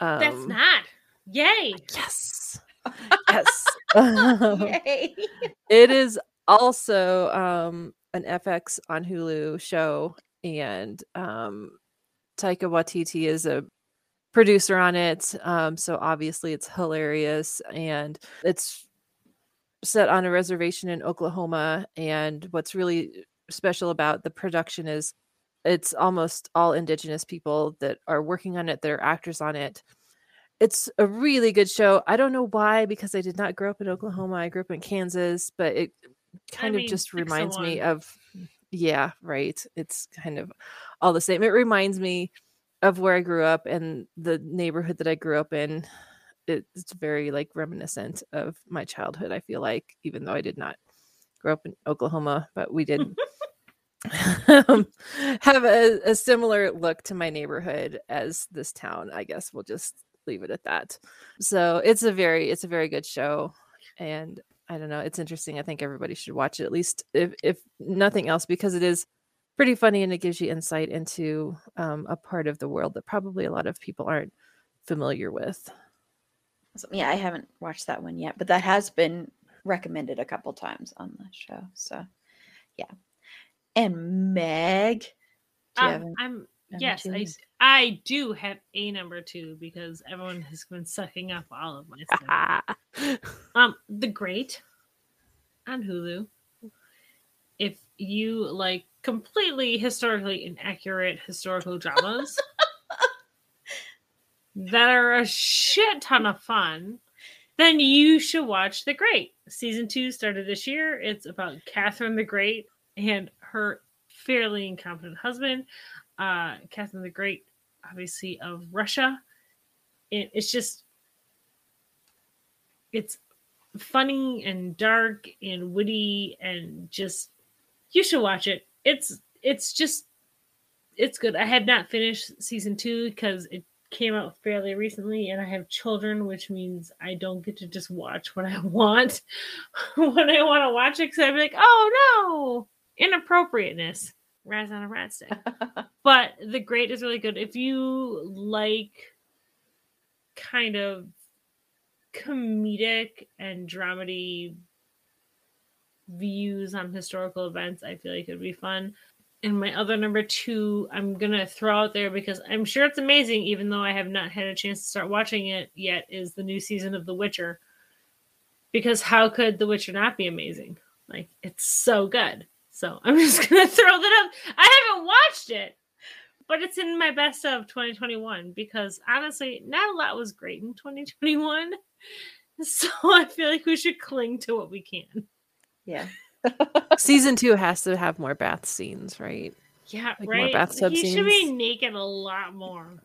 Um, That's not. Yay! Yes. Yes. Yay. It is also um, an F X on Hulu show, and um, Taika Waititi is a producer on it. Um, so obviously, it's hilarious, and it's set on a reservation in Oklahoma. And what's really special about the production is it's almost all indigenous people that are working on it, that are actors on it. It's a really good show. I don't know why, because I did not grow up in Oklahoma. I grew up in Kansas, but it kind I mean, of just reminds me of, yeah, right. It's kind of all the same. It reminds me of where I grew up and the neighborhood that I grew up in. It's very like reminiscent of my childhood, I feel like, even though I did not grow up in Oklahoma, but we did um, have a, a similar look to my neighborhood as this town. I guess we'll just leave it at that. So it's a very it's a very good show, and I don't know, it's interesting. I think everybody should watch it, at least if, if nothing else, because it is pretty funny, and it gives you insight into um, a part of the world that probably a lot of people aren't familiar with. Yeah, I haven't watched that one yet, but that has been recommended a couple times on the show. So, yeah. And Meg, do you um, have a, I'm yes, I, I do have a number two, because everyone has been sucking up all of my stuff. um, The Great on Hulu. If you like completely historically inaccurate historical dramas. That are a shit ton of fun, then you should watch The Great. Season two started this year. It's about Catherine the Great and her fairly incompetent husband, uh, Catherine the Great, obviously of Russia. It, it's just, it's funny and dark and witty, and just, you should watch it. It's, it's just, it's good. I had not finished season two because it came out fairly recently, and I have children, which means I don't get to just watch what I want when I want to watch it, because I'd be like, oh no, inappropriateness, rats on a rat stick. But The Great is really good. If you like kind of comedic and dramedy views on historical events, I feel like it would be fun. And my other number two, I'm going to throw out there because I'm sure it's amazing, even though I have not had a chance to start watching it yet, is the new season of The Witcher. Because how could The Witcher not be amazing? Like, it's so good. So I'm just going to throw that up. I haven't watched it, but it's in my best of twenty twenty-one, because honestly, not a lot was great in twenty twenty-one. So I feel like we should cling to what we can. Yeah. Season two has to have more bath scenes, right? Yeah, like, right. More bathtub he scenes. Should be naked a lot more.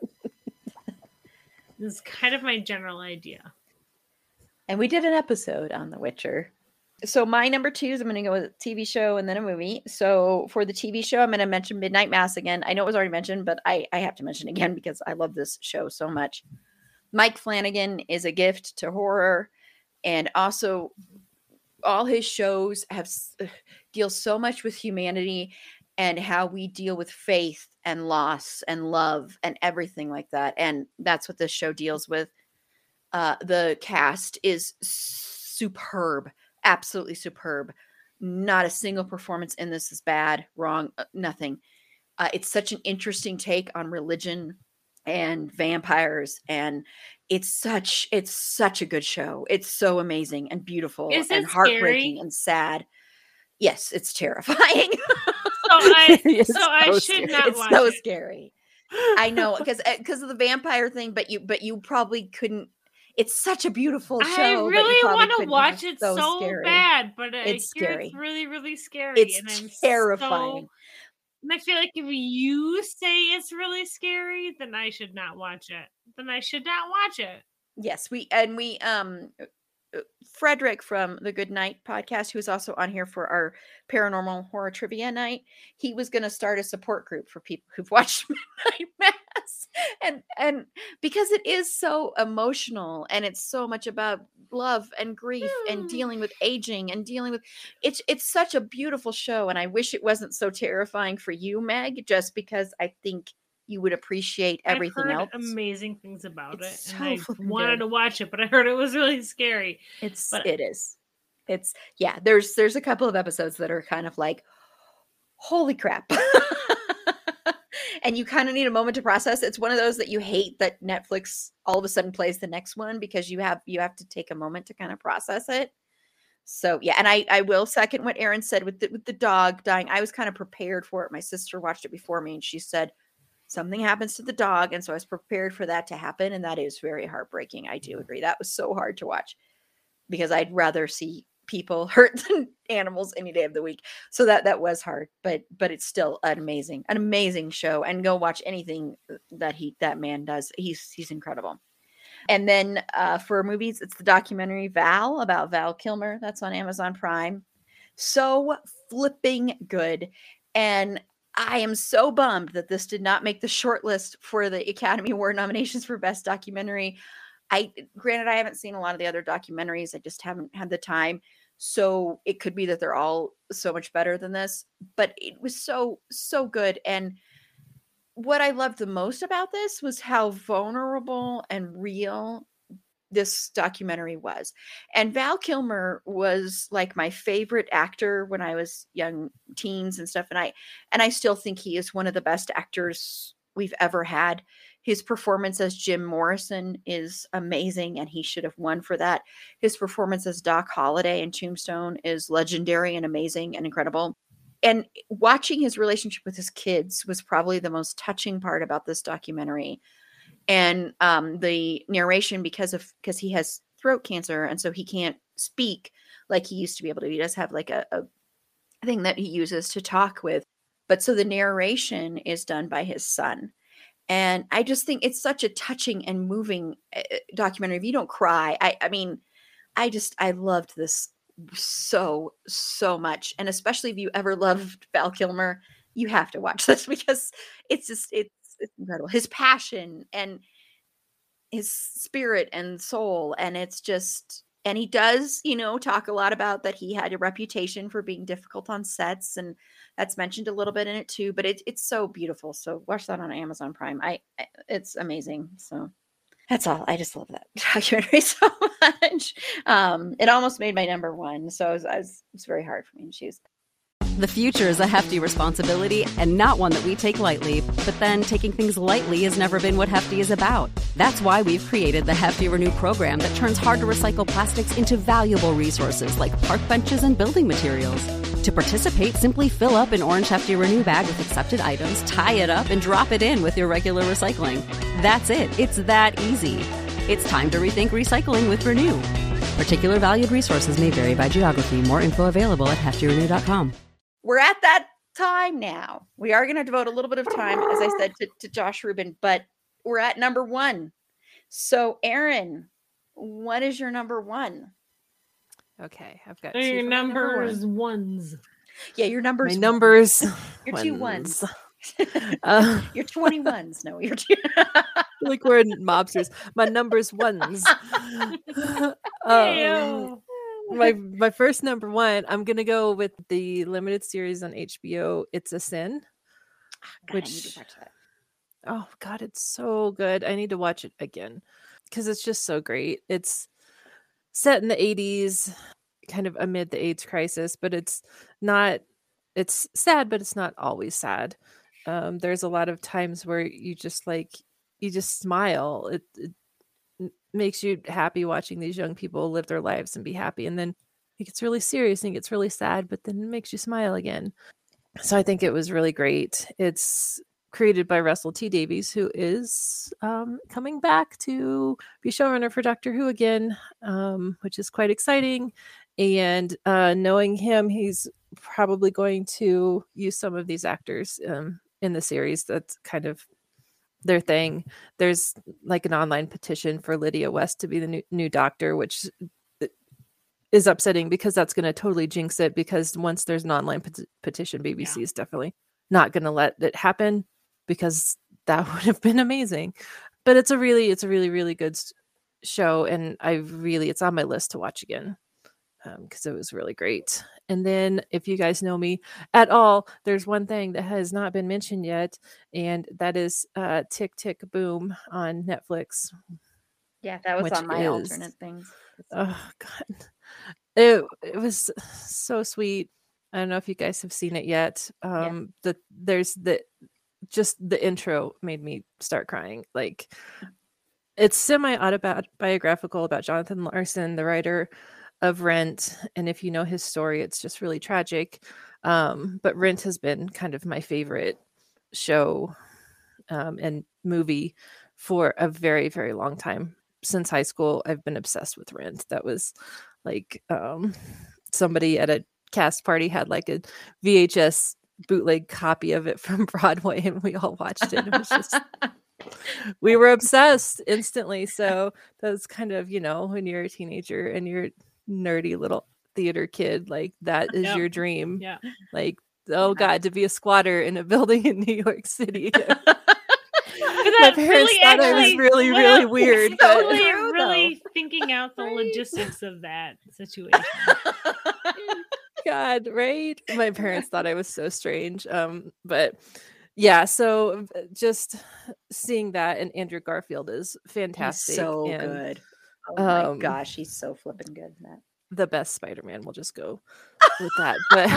This is kind of my general idea. And we did an episode on The Witcher. So my number two is I'm going to go with a T V show and then a movie. So for the T V show, I'm going to mention Midnight Mass again. I know it was already mentioned, but I, I have to mention it again because I love this show so much. Mike Flanagan is a gift to horror, and also all his shows have uh, deal so much with humanity and how we deal with faith and loss and love and everything like that. And that's what this show deals with. Uh, the cast is superb, absolutely superb. Not a single performance in this is bad, wrong, nothing. Uh, it's such an interesting take on religion and vampires, and it's such it's such a good show. It's so amazing and beautiful and heartbreaking scary? and sad. Yes, it's terrifying. So I so, so I should scary. not it's watch so it. scary. I know, because because of the vampire thing, but you but you probably couldn't. It's such a beautiful show. I really want to watch it so, so bad, but uh, it's I hear scary. It's really, really scary. It's and I'm terrifying. So, and I feel like if you say it's really scary, then I should not watch it. Then I should not watch it. Yes, we and we um, Frederick from the Good Night podcast, who is also on here for our paranormal horror trivia night, he was going to start a support group for people who've watched Midnight Mass, and and because it is so emotional and it's so much about love and grief mm. and dealing with aging and dealing with it's it's such a beautiful show, and I wish it wasn't so terrifying for you, Meg, just because I think you would appreciate everything I've heard else. Amazing things about it's it. So and I wanted good. to watch it, but I heard it was really scary. It's but it is. It's yeah. There's there's a couple of episodes that are kind of like, holy crap, and you kind of need a moment to process. It's one of those that you hate that Netflix all of a sudden plays the next one because you have you have to take a moment to kind of process it. So yeah, and I I will second what Erin said with the, with the dog dying. I was kind of prepared for it. My sister watched it before me, and she said something happens to the dog, and so I was prepared for that to happen, and that is very heartbreaking. I do agree. That was so hard to watch because I'd rather see people hurt than animals any day of the week. So that that was hard, but but it's still an amazing, an amazing show. And go watch anything that he that man does. He's he's incredible. And then uh, for movies, it's the documentary Val about Val Kilmer. That's on Amazon Prime. So flipping good. And I am so bummed that this did not make the shortlist for the Academy Award nominations for Best Documentary. I granted, I haven't seen a lot of the other documentaries. I just haven't had the time. So it could be that they're all so much better than this, but it was so, so good. And what I loved the most about this was how vulnerable and real this documentary was. And Val Kilmer was like my favorite actor when I was young teens and stuff. And I, and I still think he is one of the best actors we've ever had. His performance as Jim Morrison is amazing, and he should have won for that. His performance as Doc Holliday in Tombstone is legendary and amazing and incredible. And watching his relationship with his kids was probably the most touching part about this documentary. And um, the narration, because of because he has throat cancer, and so he can't speak like he used to be able to. He does have like a, a thing that he uses to talk with. But so the narration is done by his son. And I just think it's such a touching and moving documentary. If you don't cry, I, I mean, I just, I loved this so, so much. And especially if you ever loved Val Kilmer, you have to watch this because it's just, it's, it's incredible. His passion and his spirit and soul. And it's just, and he does, you know, talk a lot about that. He had a reputation for being difficult on sets, and that's mentioned a little bit in it too, but it, it's so beautiful. So watch that on Amazon Prime. I, it's amazing. So that's all. I just love that documentary so much. Um, it almost made my number one. So it was, I was, it's very hard for me to choose. The future is a hefty responsibility and not one that we take lightly. But then taking things lightly has never been what Hefty is about. That's why we've created the Hefty Renew program that turns hard to recycle plastics into valuable resources like park benches and building materials. To participate, simply fill up an orange Hefty Renew bag with accepted items, tie it up, and drop it in with your regular recycling. That's it. It's that easy. It's time to rethink recycling with Renew. Particular valued resources may vary by geography. More info available at hefty renew dot com. We're at that time now. We are going to devote a little bit of time, as I said, to, to Josh Ruben, but we're at number one. So, Erin, what is your number one? Okay, I've got so two. Your numbers number one. ones. Yeah, your numbers. My numbers. Your two ones. ones. uh, your twenty-ones. No, your two. Like we're mobsters. My numbers ones. um, my my first number one, I'm gonna go with the limited series on H B O, It's a Sin. God, which oh god, it's so good. I need to watch it again because it's just so great. It's set in the eighties, kind of amid the AIDS crisis, but it's not. It's sad, but it's not always sad. Um, there's a lot of times where you just like you just smile. It, it makes you happy watching these young people live their lives and be happy, and then it gets really serious and it gets really sad, but then it makes you smile again. So I think it was really great. It's created by Russell T Davies, who is um, coming back to be showrunner for Doctor Who again, um, which is quite exciting. And uh, knowing him, he's probably going to use some of these actors um, in the series. That's kind of their thing. There's like an online petition for Lydia West to be the new, new doctor, which is upsetting because that's going to totally jinx it, because once there's an online pet- petition, B B C yeah. is definitely not going to let it happen, because that would have been amazing. But it's a really, it's a really, really good show. And I really, it's on my list to watch again because um, it was really great. And then if you guys know me at all, there's one thing that has not been mentioned yet. And that is uh, Tick, Tick, Boom on Netflix. Yeah, that was on my is, alternate things. Oh, God. It it was so sweet. I don't know if you guys have seen it yet. Um, yeah. the there's the just the intro made me start crying. Like, it's semi-autobiographical about Jonathan Larson, the writer of Rent, and if you know his story, it's just really tragic. Um, but Rent has been kind of my favorite show um, and movie for a very, very long time. Since high school, I've been obsessed with Rent. That was like um, somebody at a cast party had like a V H S bootleg copy of it from Broadway, and we all watched it. It was just we were obsessed instantly. So that's kind of, you know, when you're a teenager and you're a nerdy little theater kid, like that is yep. your dream. Yeah. Like, oh God, to be a squatter in a building in New York City. My parents really thought actually, I was really, really well, weird. Totally, but, really thinking out the right? logistics of that situation. God, right? My parents thought I was so strange. Um, but yeah, so just seeing that, and Andrew Garfield is fantastic. He's so and, good. Oh my um, gosh, he's so flipping good in that. The best Spider-Man. We'll just go with that. But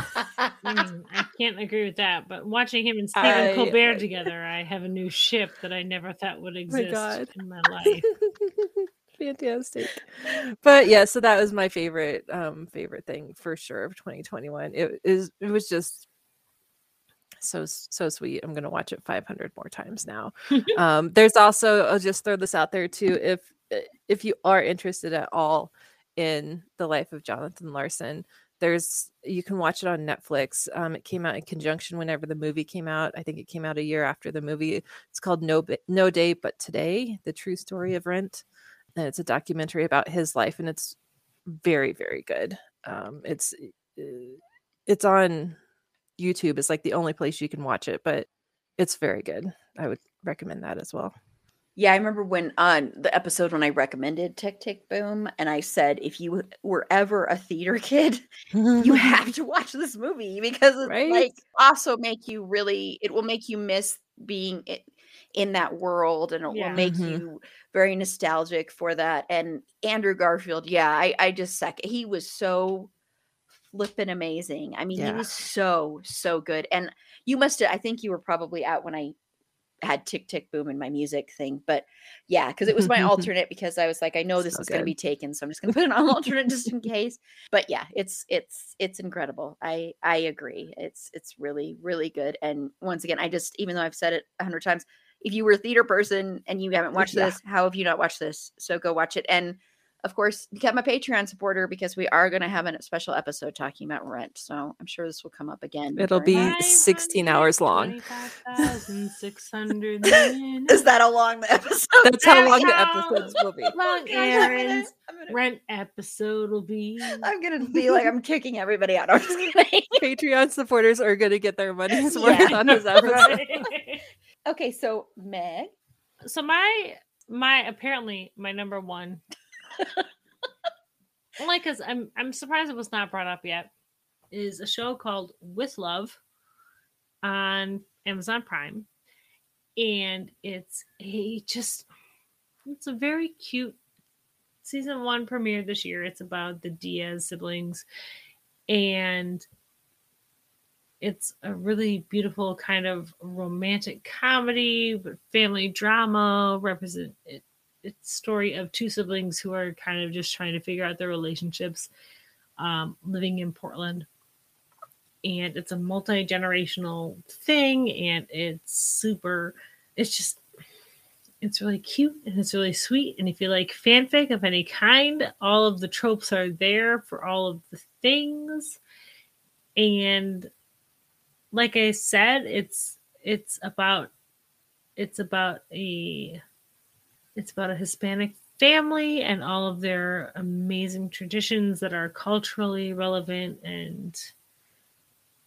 I mean, I can't agree with that. But watching him and Stephen I, Colbert I, together, I have a new ship that I never thought would exist my God. in my life. Fantastic. But yeah, so that was my favorite, um, favorite thing for sure of twenty twenty-one. It is. It was just so so sweet. I'm gonna watch it five hundred more times now. um, there's also. I'll just throw this out there too. If if you are interested at all in the life of Jonathan Larson, there's you can watch it on Netflix. Um, it came out in conjunction whenever the movie came out. I think it came out a year after the movie. It's called No No Day But Today: The True Story of Rent, and it's a documentary about his life, and it's very, very good. Um, it's it's on YouTube. It's like the only place you can watch it, but it's very good. I would recommend that as well. Yeah, I remember when on the episode when I recommended Tick, Tick, Boom, and I said, if you were ever a theater kid, you have to watch this movie, because it's right? like also make you really, it will make you miss being in that world, and it yeah. will make mm-hmm. you very nostalgic for that. And Andrew Garfield, yeah, I, I just second. He was so flippin' amazing. I mean, yeah. he was so, so good. And you must, I think you were probably out when I had Tick, Tick, Boom in my music thing, but yeah, because it was my alternate, because I was like, I know this so is going to be taken, so I'm just going to put it on alternate just in case. But yeah, it's it's it's incredible. I I agree. It's it's really, really good. And once again, I just, even though I've said it a hundred times, if you were a theater person and you haven't watched yeah. this, how have you not watched this? So go watch it. And of course, become a Patreon supporter, because we are going to have a special episode talking about Rent. So I'm sure this will come up again. It'll be sixteen hours long. twenty-five thousand six hundred Is that how long the episode? That's how long the episodes will be. Long Erin's Rent episode will be. I'm going to be like, I'm kicking everybody out. I'm just kidding. Patreon supporters are going to get their money's worth yeah. on this episode. Okay, so Meg. so my my apparently my number one. Only because I'm I'm surprised it was not brought up yet. Is a show called With Love on Amazon Prime, and it's a just it's a very cute season one premiere this year. It's about the Diaz siblings, and it's a really beautiful kind of romantic comedy, but family drama. Represent it, it's a story of two siblings who are kind of just trying to figure out their relationships, um, living in Portland. And it's a multi-generational thing, and it's super, it's just, it's really cute, and it's really sweet. And if you like fanfic of any kind, all of the tropes are there for all of the things. And like I said, it's, it's about, it's about a, it's about a Hispanic family and all of their amazing traditions that are culturally relevant and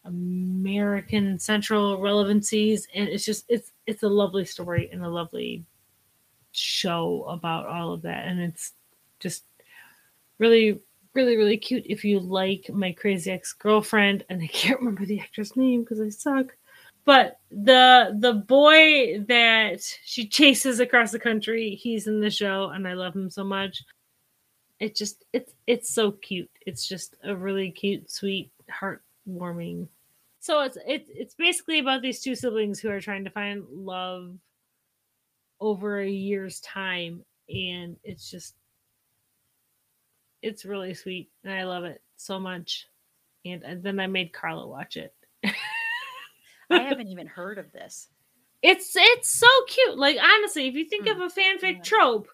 American central relevancies, and it's just it's it's a lovely story and a lovely show about all of that, and it's just really really really cute. If you like My Crazy Ex-Girlfriend, and I can't remember the actor's name because I suck, but the the boy that she chases across the country, he's in the show, and I love him so much. It just it's it's so cute. It's just a really cute, sweet, heartwarming. So it's it's it's basically about these two siblings who are trying to find love over a year's time, and it's just it's really sweet, and I love it so much. And, and then I made Carla watch it. I haven't even heard of this. It's it's so cute. Like honestly, if you think mm. of a fanfic trope,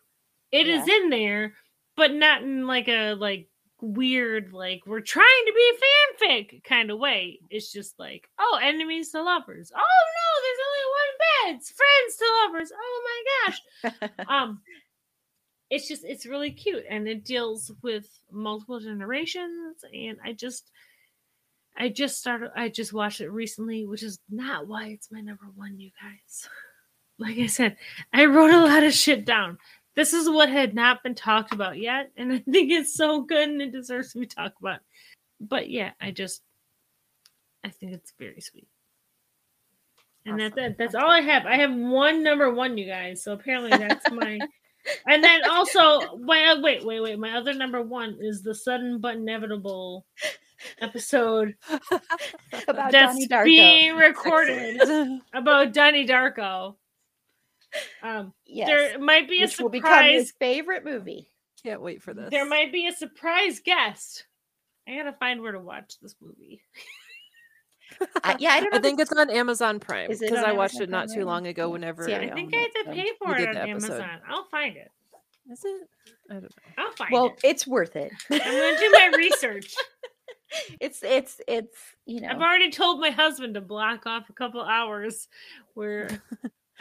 it yeah. is in there, but not in like a like weird like we're trying to be fanfic kind of way. It's just like, oh, enemies to lovers, oh no, there's only one bed, friends to lovers, oh my gosh. um it's just it's really cute, and it deals with multiple generations, and I just I just started I just watched it recently, which is not why it's my number one, you guys. Like I said, I wrote a lot of shit down. This is what had not been talked about yet, and I think it's so good and it deserves to be talked about. But yeah, I just, I think it's very sweet. And awesome. that's it. That's all I have. I have one number one, you guys. So apparently that's my, and then also, my, wait, wait, wait. My other number one is the sudden but inevitable episode about that's Donnie Darko. being recorded about Donnie Darko. Um, yes. There might be a Which surprise. Will become his favorite movie. Can't wait for this. There might be a surprise guest. I gotta find where to watch this movie. I, yeah, I don't. Know I think it's, it's on Amazon Prime because I watched Amazon it not Prime? too long ago. Whenever See, I, I think I had to pay for it on Amazon. I'll find it. Is it? I don't know. I'll find well, it. Well, it's worth it. I'm gonna do my research. It's it's it's you know. I've already told my husband to block off a couple hours where.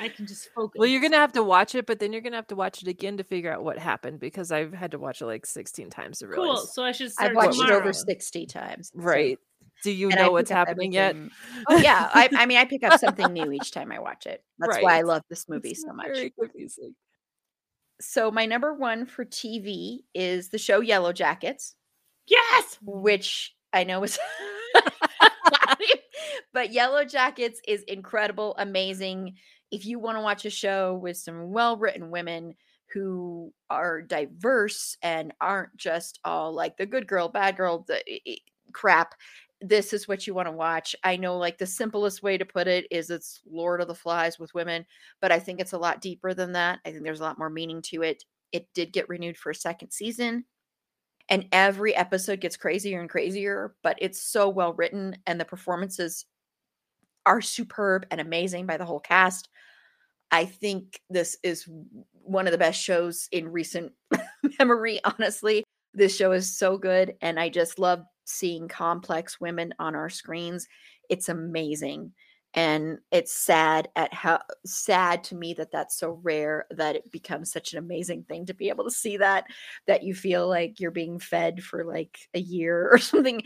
I can just focus. Well, you're going to have to watch it, but then you're going to have to watch it again to figure out what happened, because I've had to watch it like steen times to realize. Cool. So I should start I've watched tomorrow. It over sixty times. Right. Do you and know what's happening everything. yet? Oh, yeah. I, I mean, I pick up something new each time I watch it. That's right. why I love this movie it's so much. Very confusing. So my number one for T V is the show Yellow Jackets. Yes! Which I know is... But Yellow Jackets is incredible, amazing. If you want to watch a show with some well-written women who are diverse and aren't just all like the good girl, bad girl the, it, it, crap, this is what you want to watch. I know like the simplest way to put it is it's Lord of the Flies with women, but I think it's a lot deeper than that. I think there's a lot more meaning to it. It did get renewed for a second season. And every episode gets crazier and crazier, but it's so well written, and the performances are superb and amazing by the whole cast. I think this is one of the best shows in recent memory, honestly. This show is so good, and I just love seeing complex women on our screens. It's amazing. And it's sad at how sad to me that that's so rare, that it becomes such an amazing thing to be able to see that, that you feel like you're being fed for like a year or something.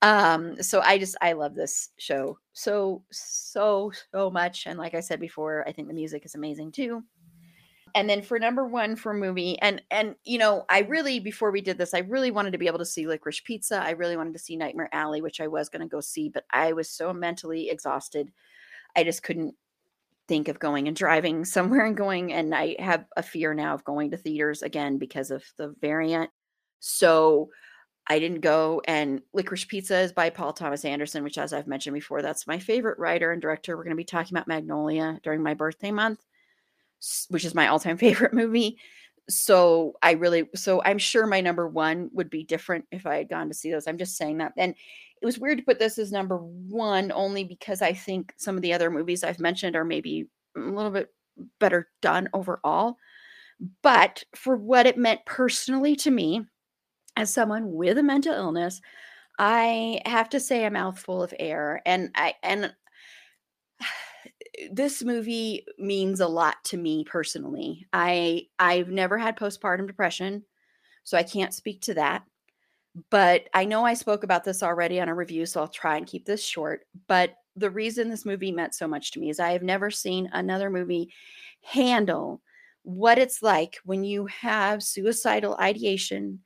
Um, so I just, I love this show so, so, so much. And like I said before, I think the music is amazing too. And then for number one for movie, and, and you know, I really, before we did this, I really wanted to be able to see Licorice Pizza. I really wanted to see Nightmare Alley, which I was going to go see, but I was so mentally exhausted. I just couldn't think of going and driving somewhere and going. And I have a fear now of going to theaters again because of the variant. So I didn't go. And Licorice Pizza is by Paul Thomas Anderson, which, as I've mentioned before, that's my favorite writer and director. We're going to be talking about Magnolia during my birthday month, which is my all-time favorite movie. So I really, so I'm sure my number one would be different if I had gone to see those. I'm just saying that. And it was weird to put this as number one only because I think some of the other movies I've mentioned are maybe a little bit better done overall. But for what it meant personally to me, as someone with a mental illness, I have to say a mouthful of air. And I, and this movie means a lot to me personally. I, I've never had postpartum depression, so I can't speak to that. But I know I spoke about this already on a review, so I'll try and keep this short. But the reason this movie meant so much to me is I have never seen another movie handle what it's like when you have suicidal ideation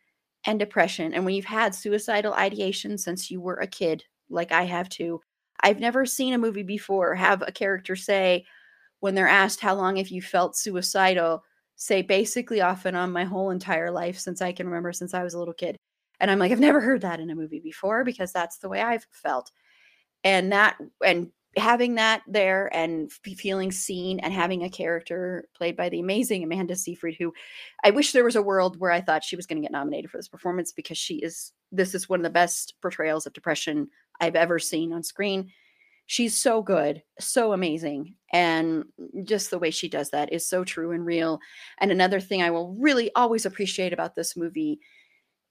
and depression. And when you've had suicidal ideation since you were a kid, like I have too, I've never seen a movie before have a character say, when they're asked how long have you felt suicidal, say basically off and on my whole entire life since I can remember, since I was a little kid. And I'm like, I've never heard that in a movie before because that's the way I've felt. And that, and having that there and feeling seen and having a character played by the amazing Amanda Seyfried, who I wish there was a world where I thought she was going to get nominated for this performance because she is, this is one of the best portrayals of depression I've ever seen on screen. She's so good, so amazing. And just the way she does that is so true and real. And another thing I will really always appreciate about this movie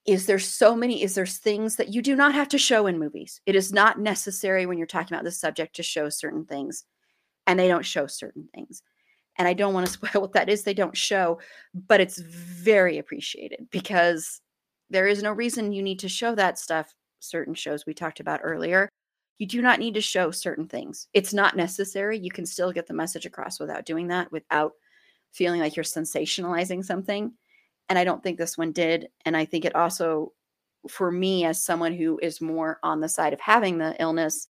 is there's so many, is there's things that you do not have to show in movies. It is not necessary when you're talking about this subject to show certain things, and they don't show certain things. And I don't want to spoil what that is they don't show, but it's very appreciated because there is no reason you need to show that stuff. Certain shows we talked about earlier, you do not need to show certain things. It's not necessary. You can still get the message across without doing that, without feeling like you're sensationalizing something. And I don't think this one did. And I think it also, for me, as someone who is more on the side of having the illness,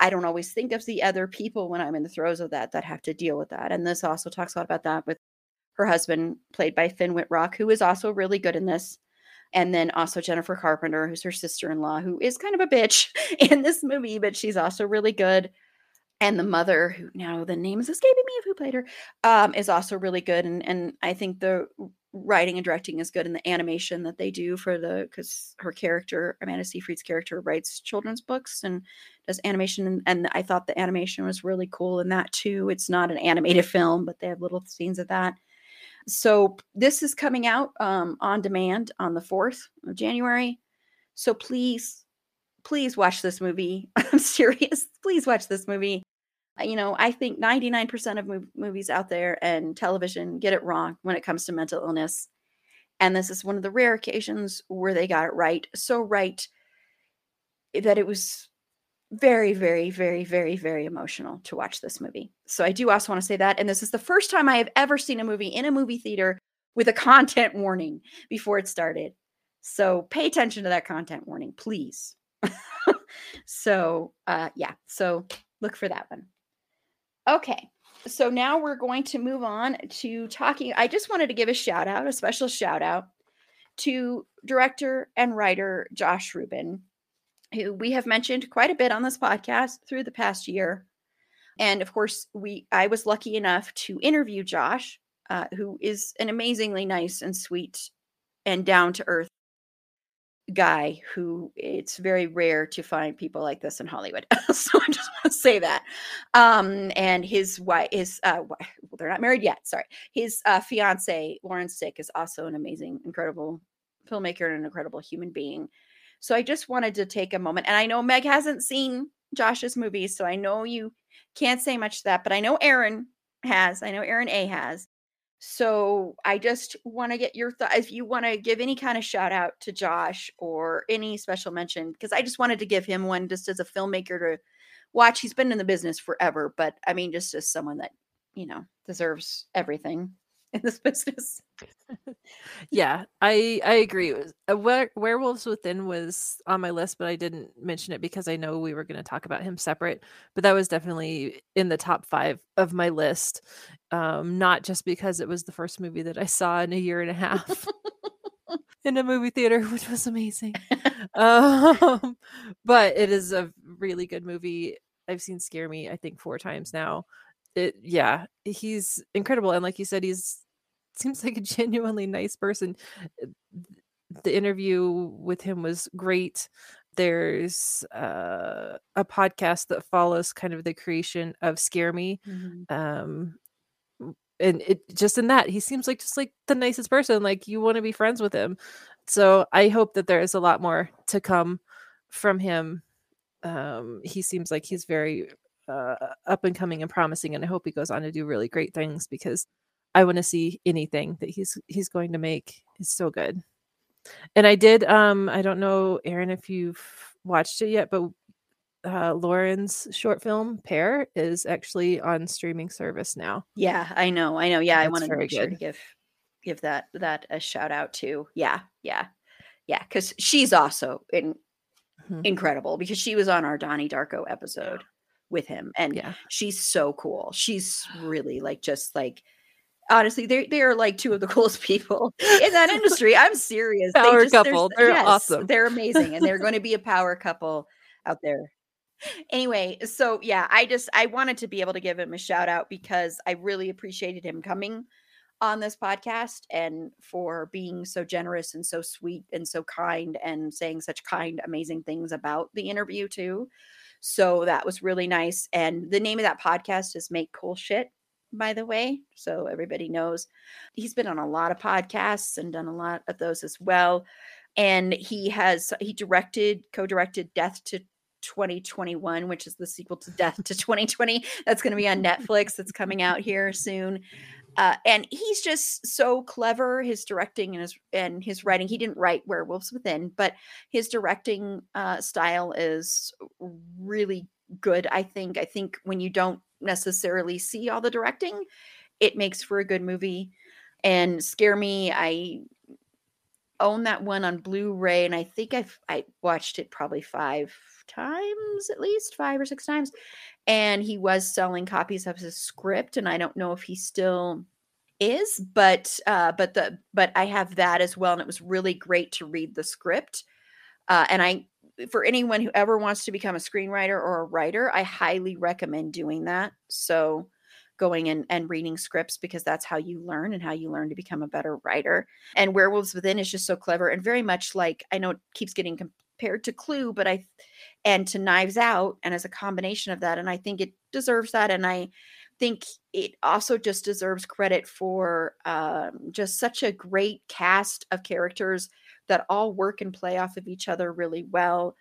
I don't always think of the other people when I'm in the throes of that, that have to deal with that. And this also talks a lot about that with her husband, played by Finn Wittrock, who is also really good in this. And then also Jennifer Carpenter, who's her sister-in-law, who is kind of a bitch in this movie, but she's also really good. And the mother, who now the name is escaping me of who played her, um, is also really good. And, and I think the writing and directing is good, in the animation that they do for the, because her character, Amanda Seyfried's character, writes children's books and does animation. And, and I thought the animation was really cool in that too. It's not an animated film, but they have little scenes of that. So this is coming out um, on demand on the fourth of January. So please, please watch this movie. I'm serious. Please watch this movie. You know, I think ninety-nine percent of movies out there and television get it wrong when it comes to mental illness. And this is one of the rare occasions where they got it right. So right that it was very, very, very, very, very emotional to watch this movie. So I do also want to say that. And this is the first time I have ever seen a movie in a movie theater with a content warning before it started. So pay attention to that content warning, please. So, uh, yeah. So look for that one. Okay, so now we're going to move on to talking. I just wanted to give a shout out, a special shout out to director and writer Josh Ruben, who we have mentioned quite a bit on this podcast through the past year. And of course, we I was lucky enough to interview Josh, uh, who is an amazingly nice and sweet and down-to-earth guy who it's very rare to find people like this in Hollywood. So I just want to say that. Um, and his wife is, uh, well, they're not married yet. Sorry. His uh, fiance, Lauren Stick, is also an amazing, incredible filmmaker and an incredible human being. So I just wanted to take a moment. And I know Meg hasn't seen Josh's movies, so I know you can't say much to that, but I know Erin has. I know Erin A has. So I just want to get your thoughts. If you want to give any kind of shout out to Josh or any special mention, because I just wanted to give him one just as a filmmaker to watch. He's been in the business forever, but I mean, just as someone that, you know, deserves everything in this business. Yeah, I I agree. It was, uh, Were- Werewolves Within was on my list, but I didn't mention it because I know we were going to talk about him separate. But that was definitely in the top five of my list, um, not just because it was the first movie that I saw in a year and a half in a movie theater, which was amazing. um, but it is a really good movie. I've seen Scare Me, I think, four times now. It, yeah, he's incredible. And like you said, he's seems like a genuinely nice person. The interview with him was great. There's uh, a podcast that follows kind of the creation of Scare Me. Mm-hmm. Um, and it just in that, he seems like just like the nicest person. Like, you want to be friends with him. So I hope that there is a lot more to come from him. Um, he seems like he's very uh, up and coming and promising, and I hope he goes on to do really great things, because I want to see anything that he's he's going to make. It's so good. And I did, um, I don't know, Erin, if you've watched it yet, but uh, Lauren's short film, Pear, is actually on streaming service now. Yeah, I know, I know. Yeah, that's I want to make sure to give, give that, that a shout out to. Yeah, yeah, yeah, because she's also in, mm-hmm. incredible, because she was on our Donnie Darko episode with him, and yeah. she's so cool. She's really like just like, honestly, they they are like two of the coolest people in that industry. I'm serious. Power they just, couple. They're yes, awesome. They're amazing. And they're going to be a power couple out there. Anyway, so yeah, I just, I wanted to be able to give him a shout out because I really appreciated him coming on this podcast and for being so generous and so sweet and so kind and saying such kind, amazing things about the interview too. So that was really nice. And the name of that podcast is Make Cool Shit, by the way, so everybody knows. He's been on a lot of podcasts and done a lot of those as well. And he has, he directed, co-directed Death to twenty twenty-one, which is the sequel to Death to twenty twenty. That's going to be on Netflix. It's coming out here soon. Uh, and he's just so clever. His directing and his, and his writing, he didn't write Werewolves Within, but his directing uh, style is really good. I think, I think when you don't necessarily see all the directing, it makes for a good movie. And Scare Me, I own that one on Blu-ray, and I think I've I watched it probably five times, at least five or six times. And he was selling copies of his script, and I don't know if he still is, but uh, but the but I have that as well, and it was really great to read the script. Uh, and I, for anyone who ever wants to become a screenwriter or a writer, I highly recommend doing that. So going and, and reading scripts, because that's how you learn and how you learn to become a better writer. And Werewolves Within is just so clever and very much like, I know it keeps getting compared to Clue, but I, and to Knives Out, and as a combination of that. And I think it deserves that. And I think it also just deserves credit for um, just such a great cast of characters that all work and play off of each other really well.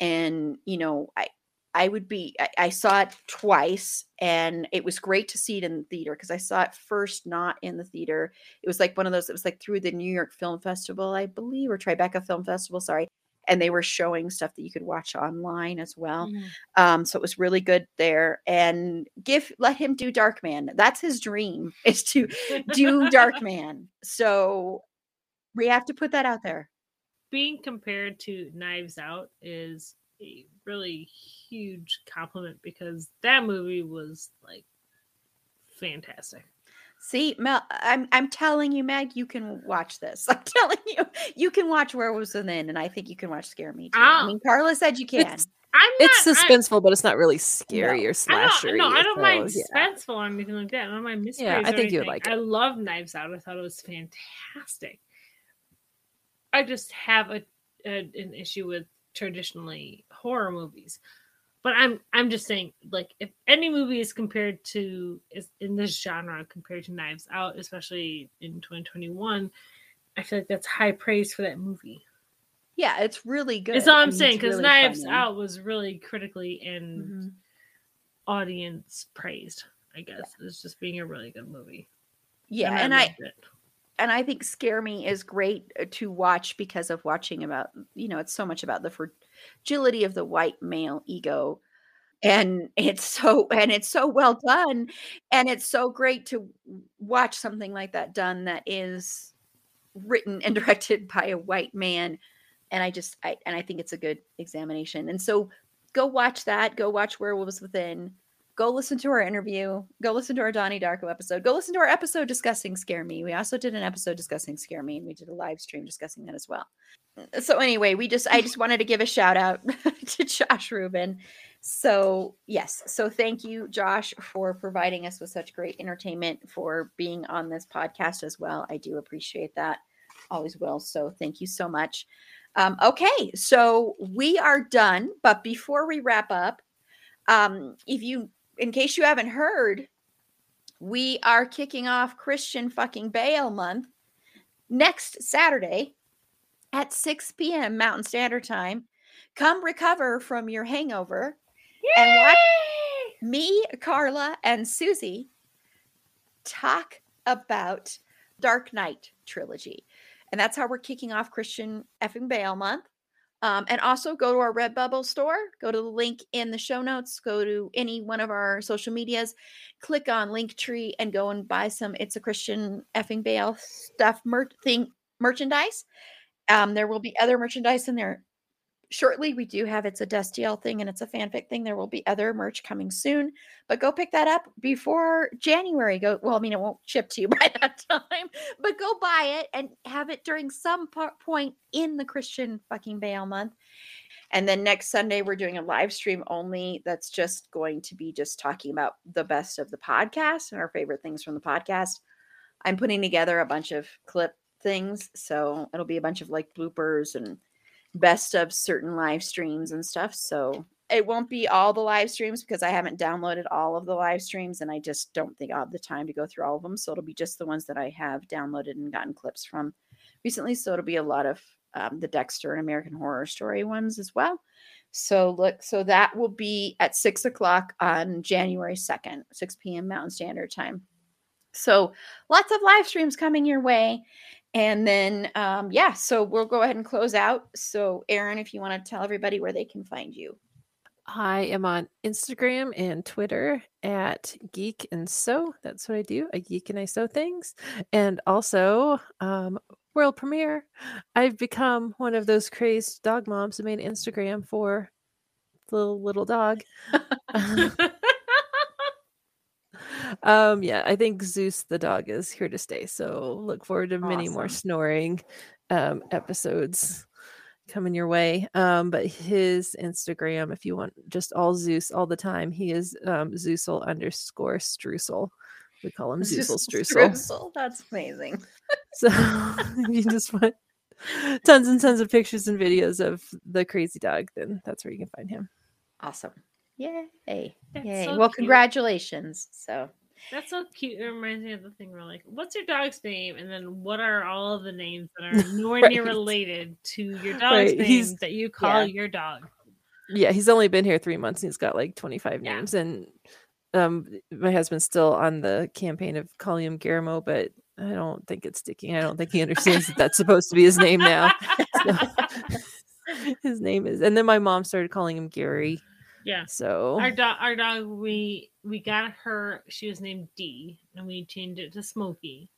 And, you know, I, I would be, I, I saw it twice, and it was great to see it in the theater, because I saw it first not in the theater. It was like one of those, it was like through the New York Film Festival, I believe, or Tribeca Film Festival, sorry. And they were showing stuff that you could watch online as well. Mm. Um, so it was really good there. And give, let him do Darkman. That's his dream, is to do Darkman. So we have to put that out there. Being compared to Knives Out is a really huge compliment, because that movie was like fantastic. See, Mel, I'm I'm telling you, Meg, you can watch this. I'm telling you, you can watch Werewolves Within, and I think you can watch Scare Me too. Oh. I mean, Carla said you can. It's, I'm not, it's suspenseful, I, but it's not really scary no, or slashery. No, I don't so, mind yeah. suspenseful or anything like that. I don't mind mysteries. Yeah, I think you would like it. I love Knives Out. I thought it was fantastic. I just have a, a an issue with traditionally horror movies, but I'm I'm just saying, like, if any movie is compared to is in this genre compared to Knives Out, especially in twenty twenty-one, I feel like that's high praise for that movie. Yeah, it's really good. That's all I'm saying, because really Knives funny. Out was really critically and mm-hmm. audience praised. I guess yeah. it's just being a really good movie. Yeah, and, and I. I And I think Scare Me is great to watch because of watching about, you know, it's so much about the fragility of the white male ego And it's so and it's so well done, and it's so great to watch something like that done that is written and directed by a white man. And I just I and I think it's a good examination. And so go watch that. Go watch Werewolves Within. Go listen to our interview. Go listen to our Donnie Darko episode. Go listen to our episode discussing Scare Me. We also did an episode discussing Scare Me, and we did a live stream discussing that as well. So anyway, we just I just wanted to give a shout out to Josh Ruben. So yes, so thank you, Josh, for providing us with such great entertainment, for being on this podcast as well. I do appreciate that. Always will. So thank you so much. Um, okay, so we are done. But before we wrap up, um, if you in case you haven't heard, we are kicking off Christian fucking Bale month next Saturday at six p.m. Mountain Standard Time. Come recover from your hangover. Yay! And watch me, Carla, and Susie talk about Dark Knight trilogy. And that's how we're kicking off Christian effing Bale month. Um, and also go to our Redbubble store. Go to the link in the show notes. Go to any one of our social medias. Click on Linktree and go and buy some It's a Christian effing Bale stuff mer- thing merchandise. Um, there will be other merchandise in there shortly. We do have It's a Destiel thing and It's a Fanfic thing. There will be other merch coming soon. But go pick that up before January. Go Well, I mean, it won't ship to you by that time. But go buy it and have it during some point in the Christian fucking Bale month. And then next Sunday, we're doing a live stream only that's just going to be just talking about the best of the podcast and our favorite things from the podcast. I'm putting together a bunch of clip things. So it'll be a bunch of like bloopers and best of certain live streams and stuff. So it won't be all the live streams because I haven't downloaded all of the live streams and I just don't think I'll have the time to go through all of them. So it'll be just the ones that I have downloaded and gotten clips from recently. So it'll be a lot of um, the Dexter and American Horror Story ones as well. So look, so that will be at six o'clock on January second, six p.m. Mountain Standard Time. So lots of live streams coming your way. And then, um, yeah, so we'll go ahead and close out. So, Erin, if you want to tell everybody where they can find you. I am on Instagram and Twitter at Geek and Sew. That's what I do. I geek and I sew things. And also, um, world premiere. I've become one of those crazed dog moms who made Instagram for the little, little dog. Um, yeah, I think Zeus the dog is here to stay. So look forward to many awesome. more snoring um, episodes coming your way. Um, but his Instagram, if you want just all Zeus all the time, he is um, Zeusel underscore Streusel. We call him Zeusel Streusel. Streusel. That's amazing. So you just want tons and tons of pictures and videos of the crazy dog, then that's where you can find him. Awesome. Yay. Yay. So well, cute. Congratulations. So that's so cute. It reminds me of the thing where like, what's your dog's name? And then what are all of the names that are nowhere right. near related to your dog's right. name he's, that you call yeah. your dog? Yeah, he's only been here three months and he's got like twenty-five yeah. names. And um my husband's still on the campaign of calling him Guillermo, but I don't think it's sticking. I don't think he understands that that's supposed to be his name now. So, his name is, and then my mom started calling him Gary. Yeah. So our dog, our dog, we we got her. She was named Dee, and we changed it to Smokey.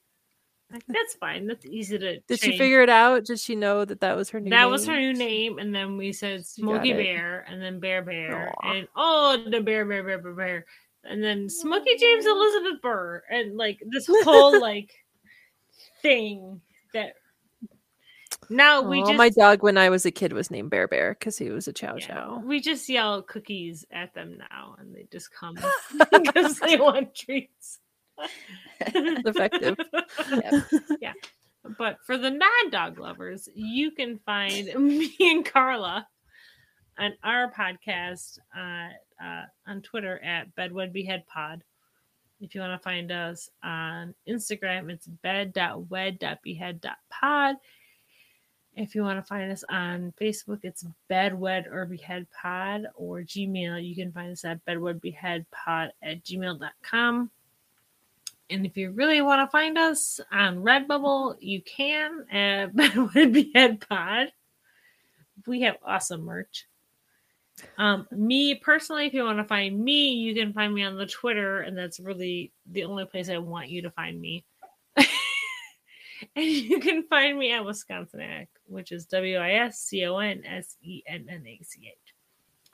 Like, that's fine. That's easy to. Did change. She figure it out? Did she know that that was her new? That name? was her new name, and then we said Smokey Bear, and then Bear Bear, Aww. and oh, the Bear Bear Bear Bear Bear, and then Smokey James Elizabeth Burr, and like this whole like thing that. Now we oh, just my dog when I was a kid was named Bear Bear because he was a chow yeah, chow. We just yell cookies at them now and they just come because they want treats. Effective. Yep. Yeah. But for the non-dog lovers, you can find me and Carla on our podcast uh, uh, on Twitter at bedwedbeheadpod. If you want to find us on Instagram, it's bed dot wed dot behead dot pod. If you want to find us on Facebook, it's bedwed or behead pod, or Gmail. You can find us at bedwedbeheadpod at gmail dot com. And if you really want to find us on Redbubble, you can at bedwedbeheadpod. We have awesome merch. Um, me personally, if you want to find me, you can find me on the Twitter, and that's really the only place I want you to find me. And you can find me at Wisconsinac, which is W I S C O N S E N N A C H.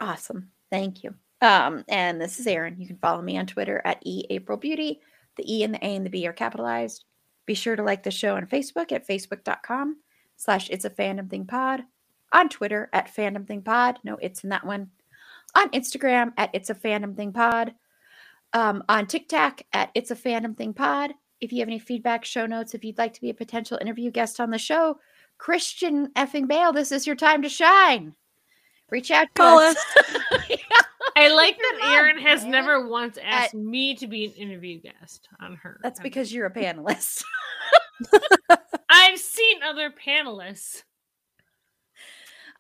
Awesome. Thank you. Um, and this is Erin. You can follow me on Twitter at E April Beauty. The E and the A and the B are capitalized. Be sure to like the show on Facebook at facebook.com slash It's a Fandom Thing Pod. On Twitter at Fandom Thing Pod. No, it's in that one. On Instagram at It's a Fandom Thing Pod. Um, on TikTok at It's a Fandom Thing Pod. If you have any feedback, show notes, if you'd like to be a potential interview guest on the show, Christian effing Bale, this is your time to shine. Reach out to Call us. us. Yeah. I like that mom, Erin has man. never once asked At, me to be an interview guest on her. That's ever. Because you're a panelist. I've seen other panelists.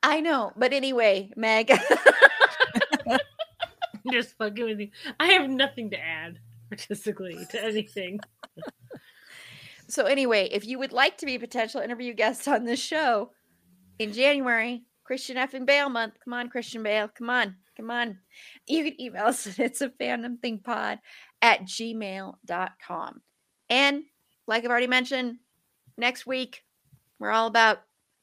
I know, but anyway, Meg. I'm just fucking with you. I have nothing to add artistically to anything. So anyway, if you would like to be a potential interview guest on this show in January, Christian effing Bale month. Come on, Christian Bale. Come on. Come on. You can email us at It's a Fandom Thing Pod at gmail dot com. And like I've already mentioned, next week we're all about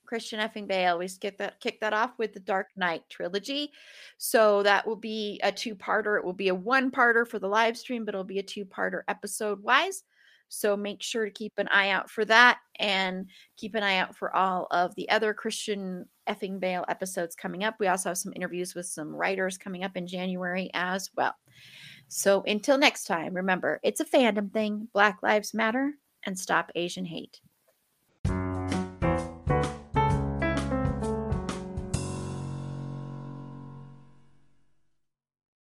Christian effing Bale. We get that kick that off with the Dark Knight trilogy. So that will be a two-parter. It will be a one-parter for the live stream, but it'll be a two-parter episode-wise. So make sure to keep an eye out for that and keep an eye out for all of the other Christian effing Bale episodes coming up. We also have some interviews with some writers coming up in January as well. So until next time, remember, it's a fandom thing. Black Lives Matter and stop Asian hate.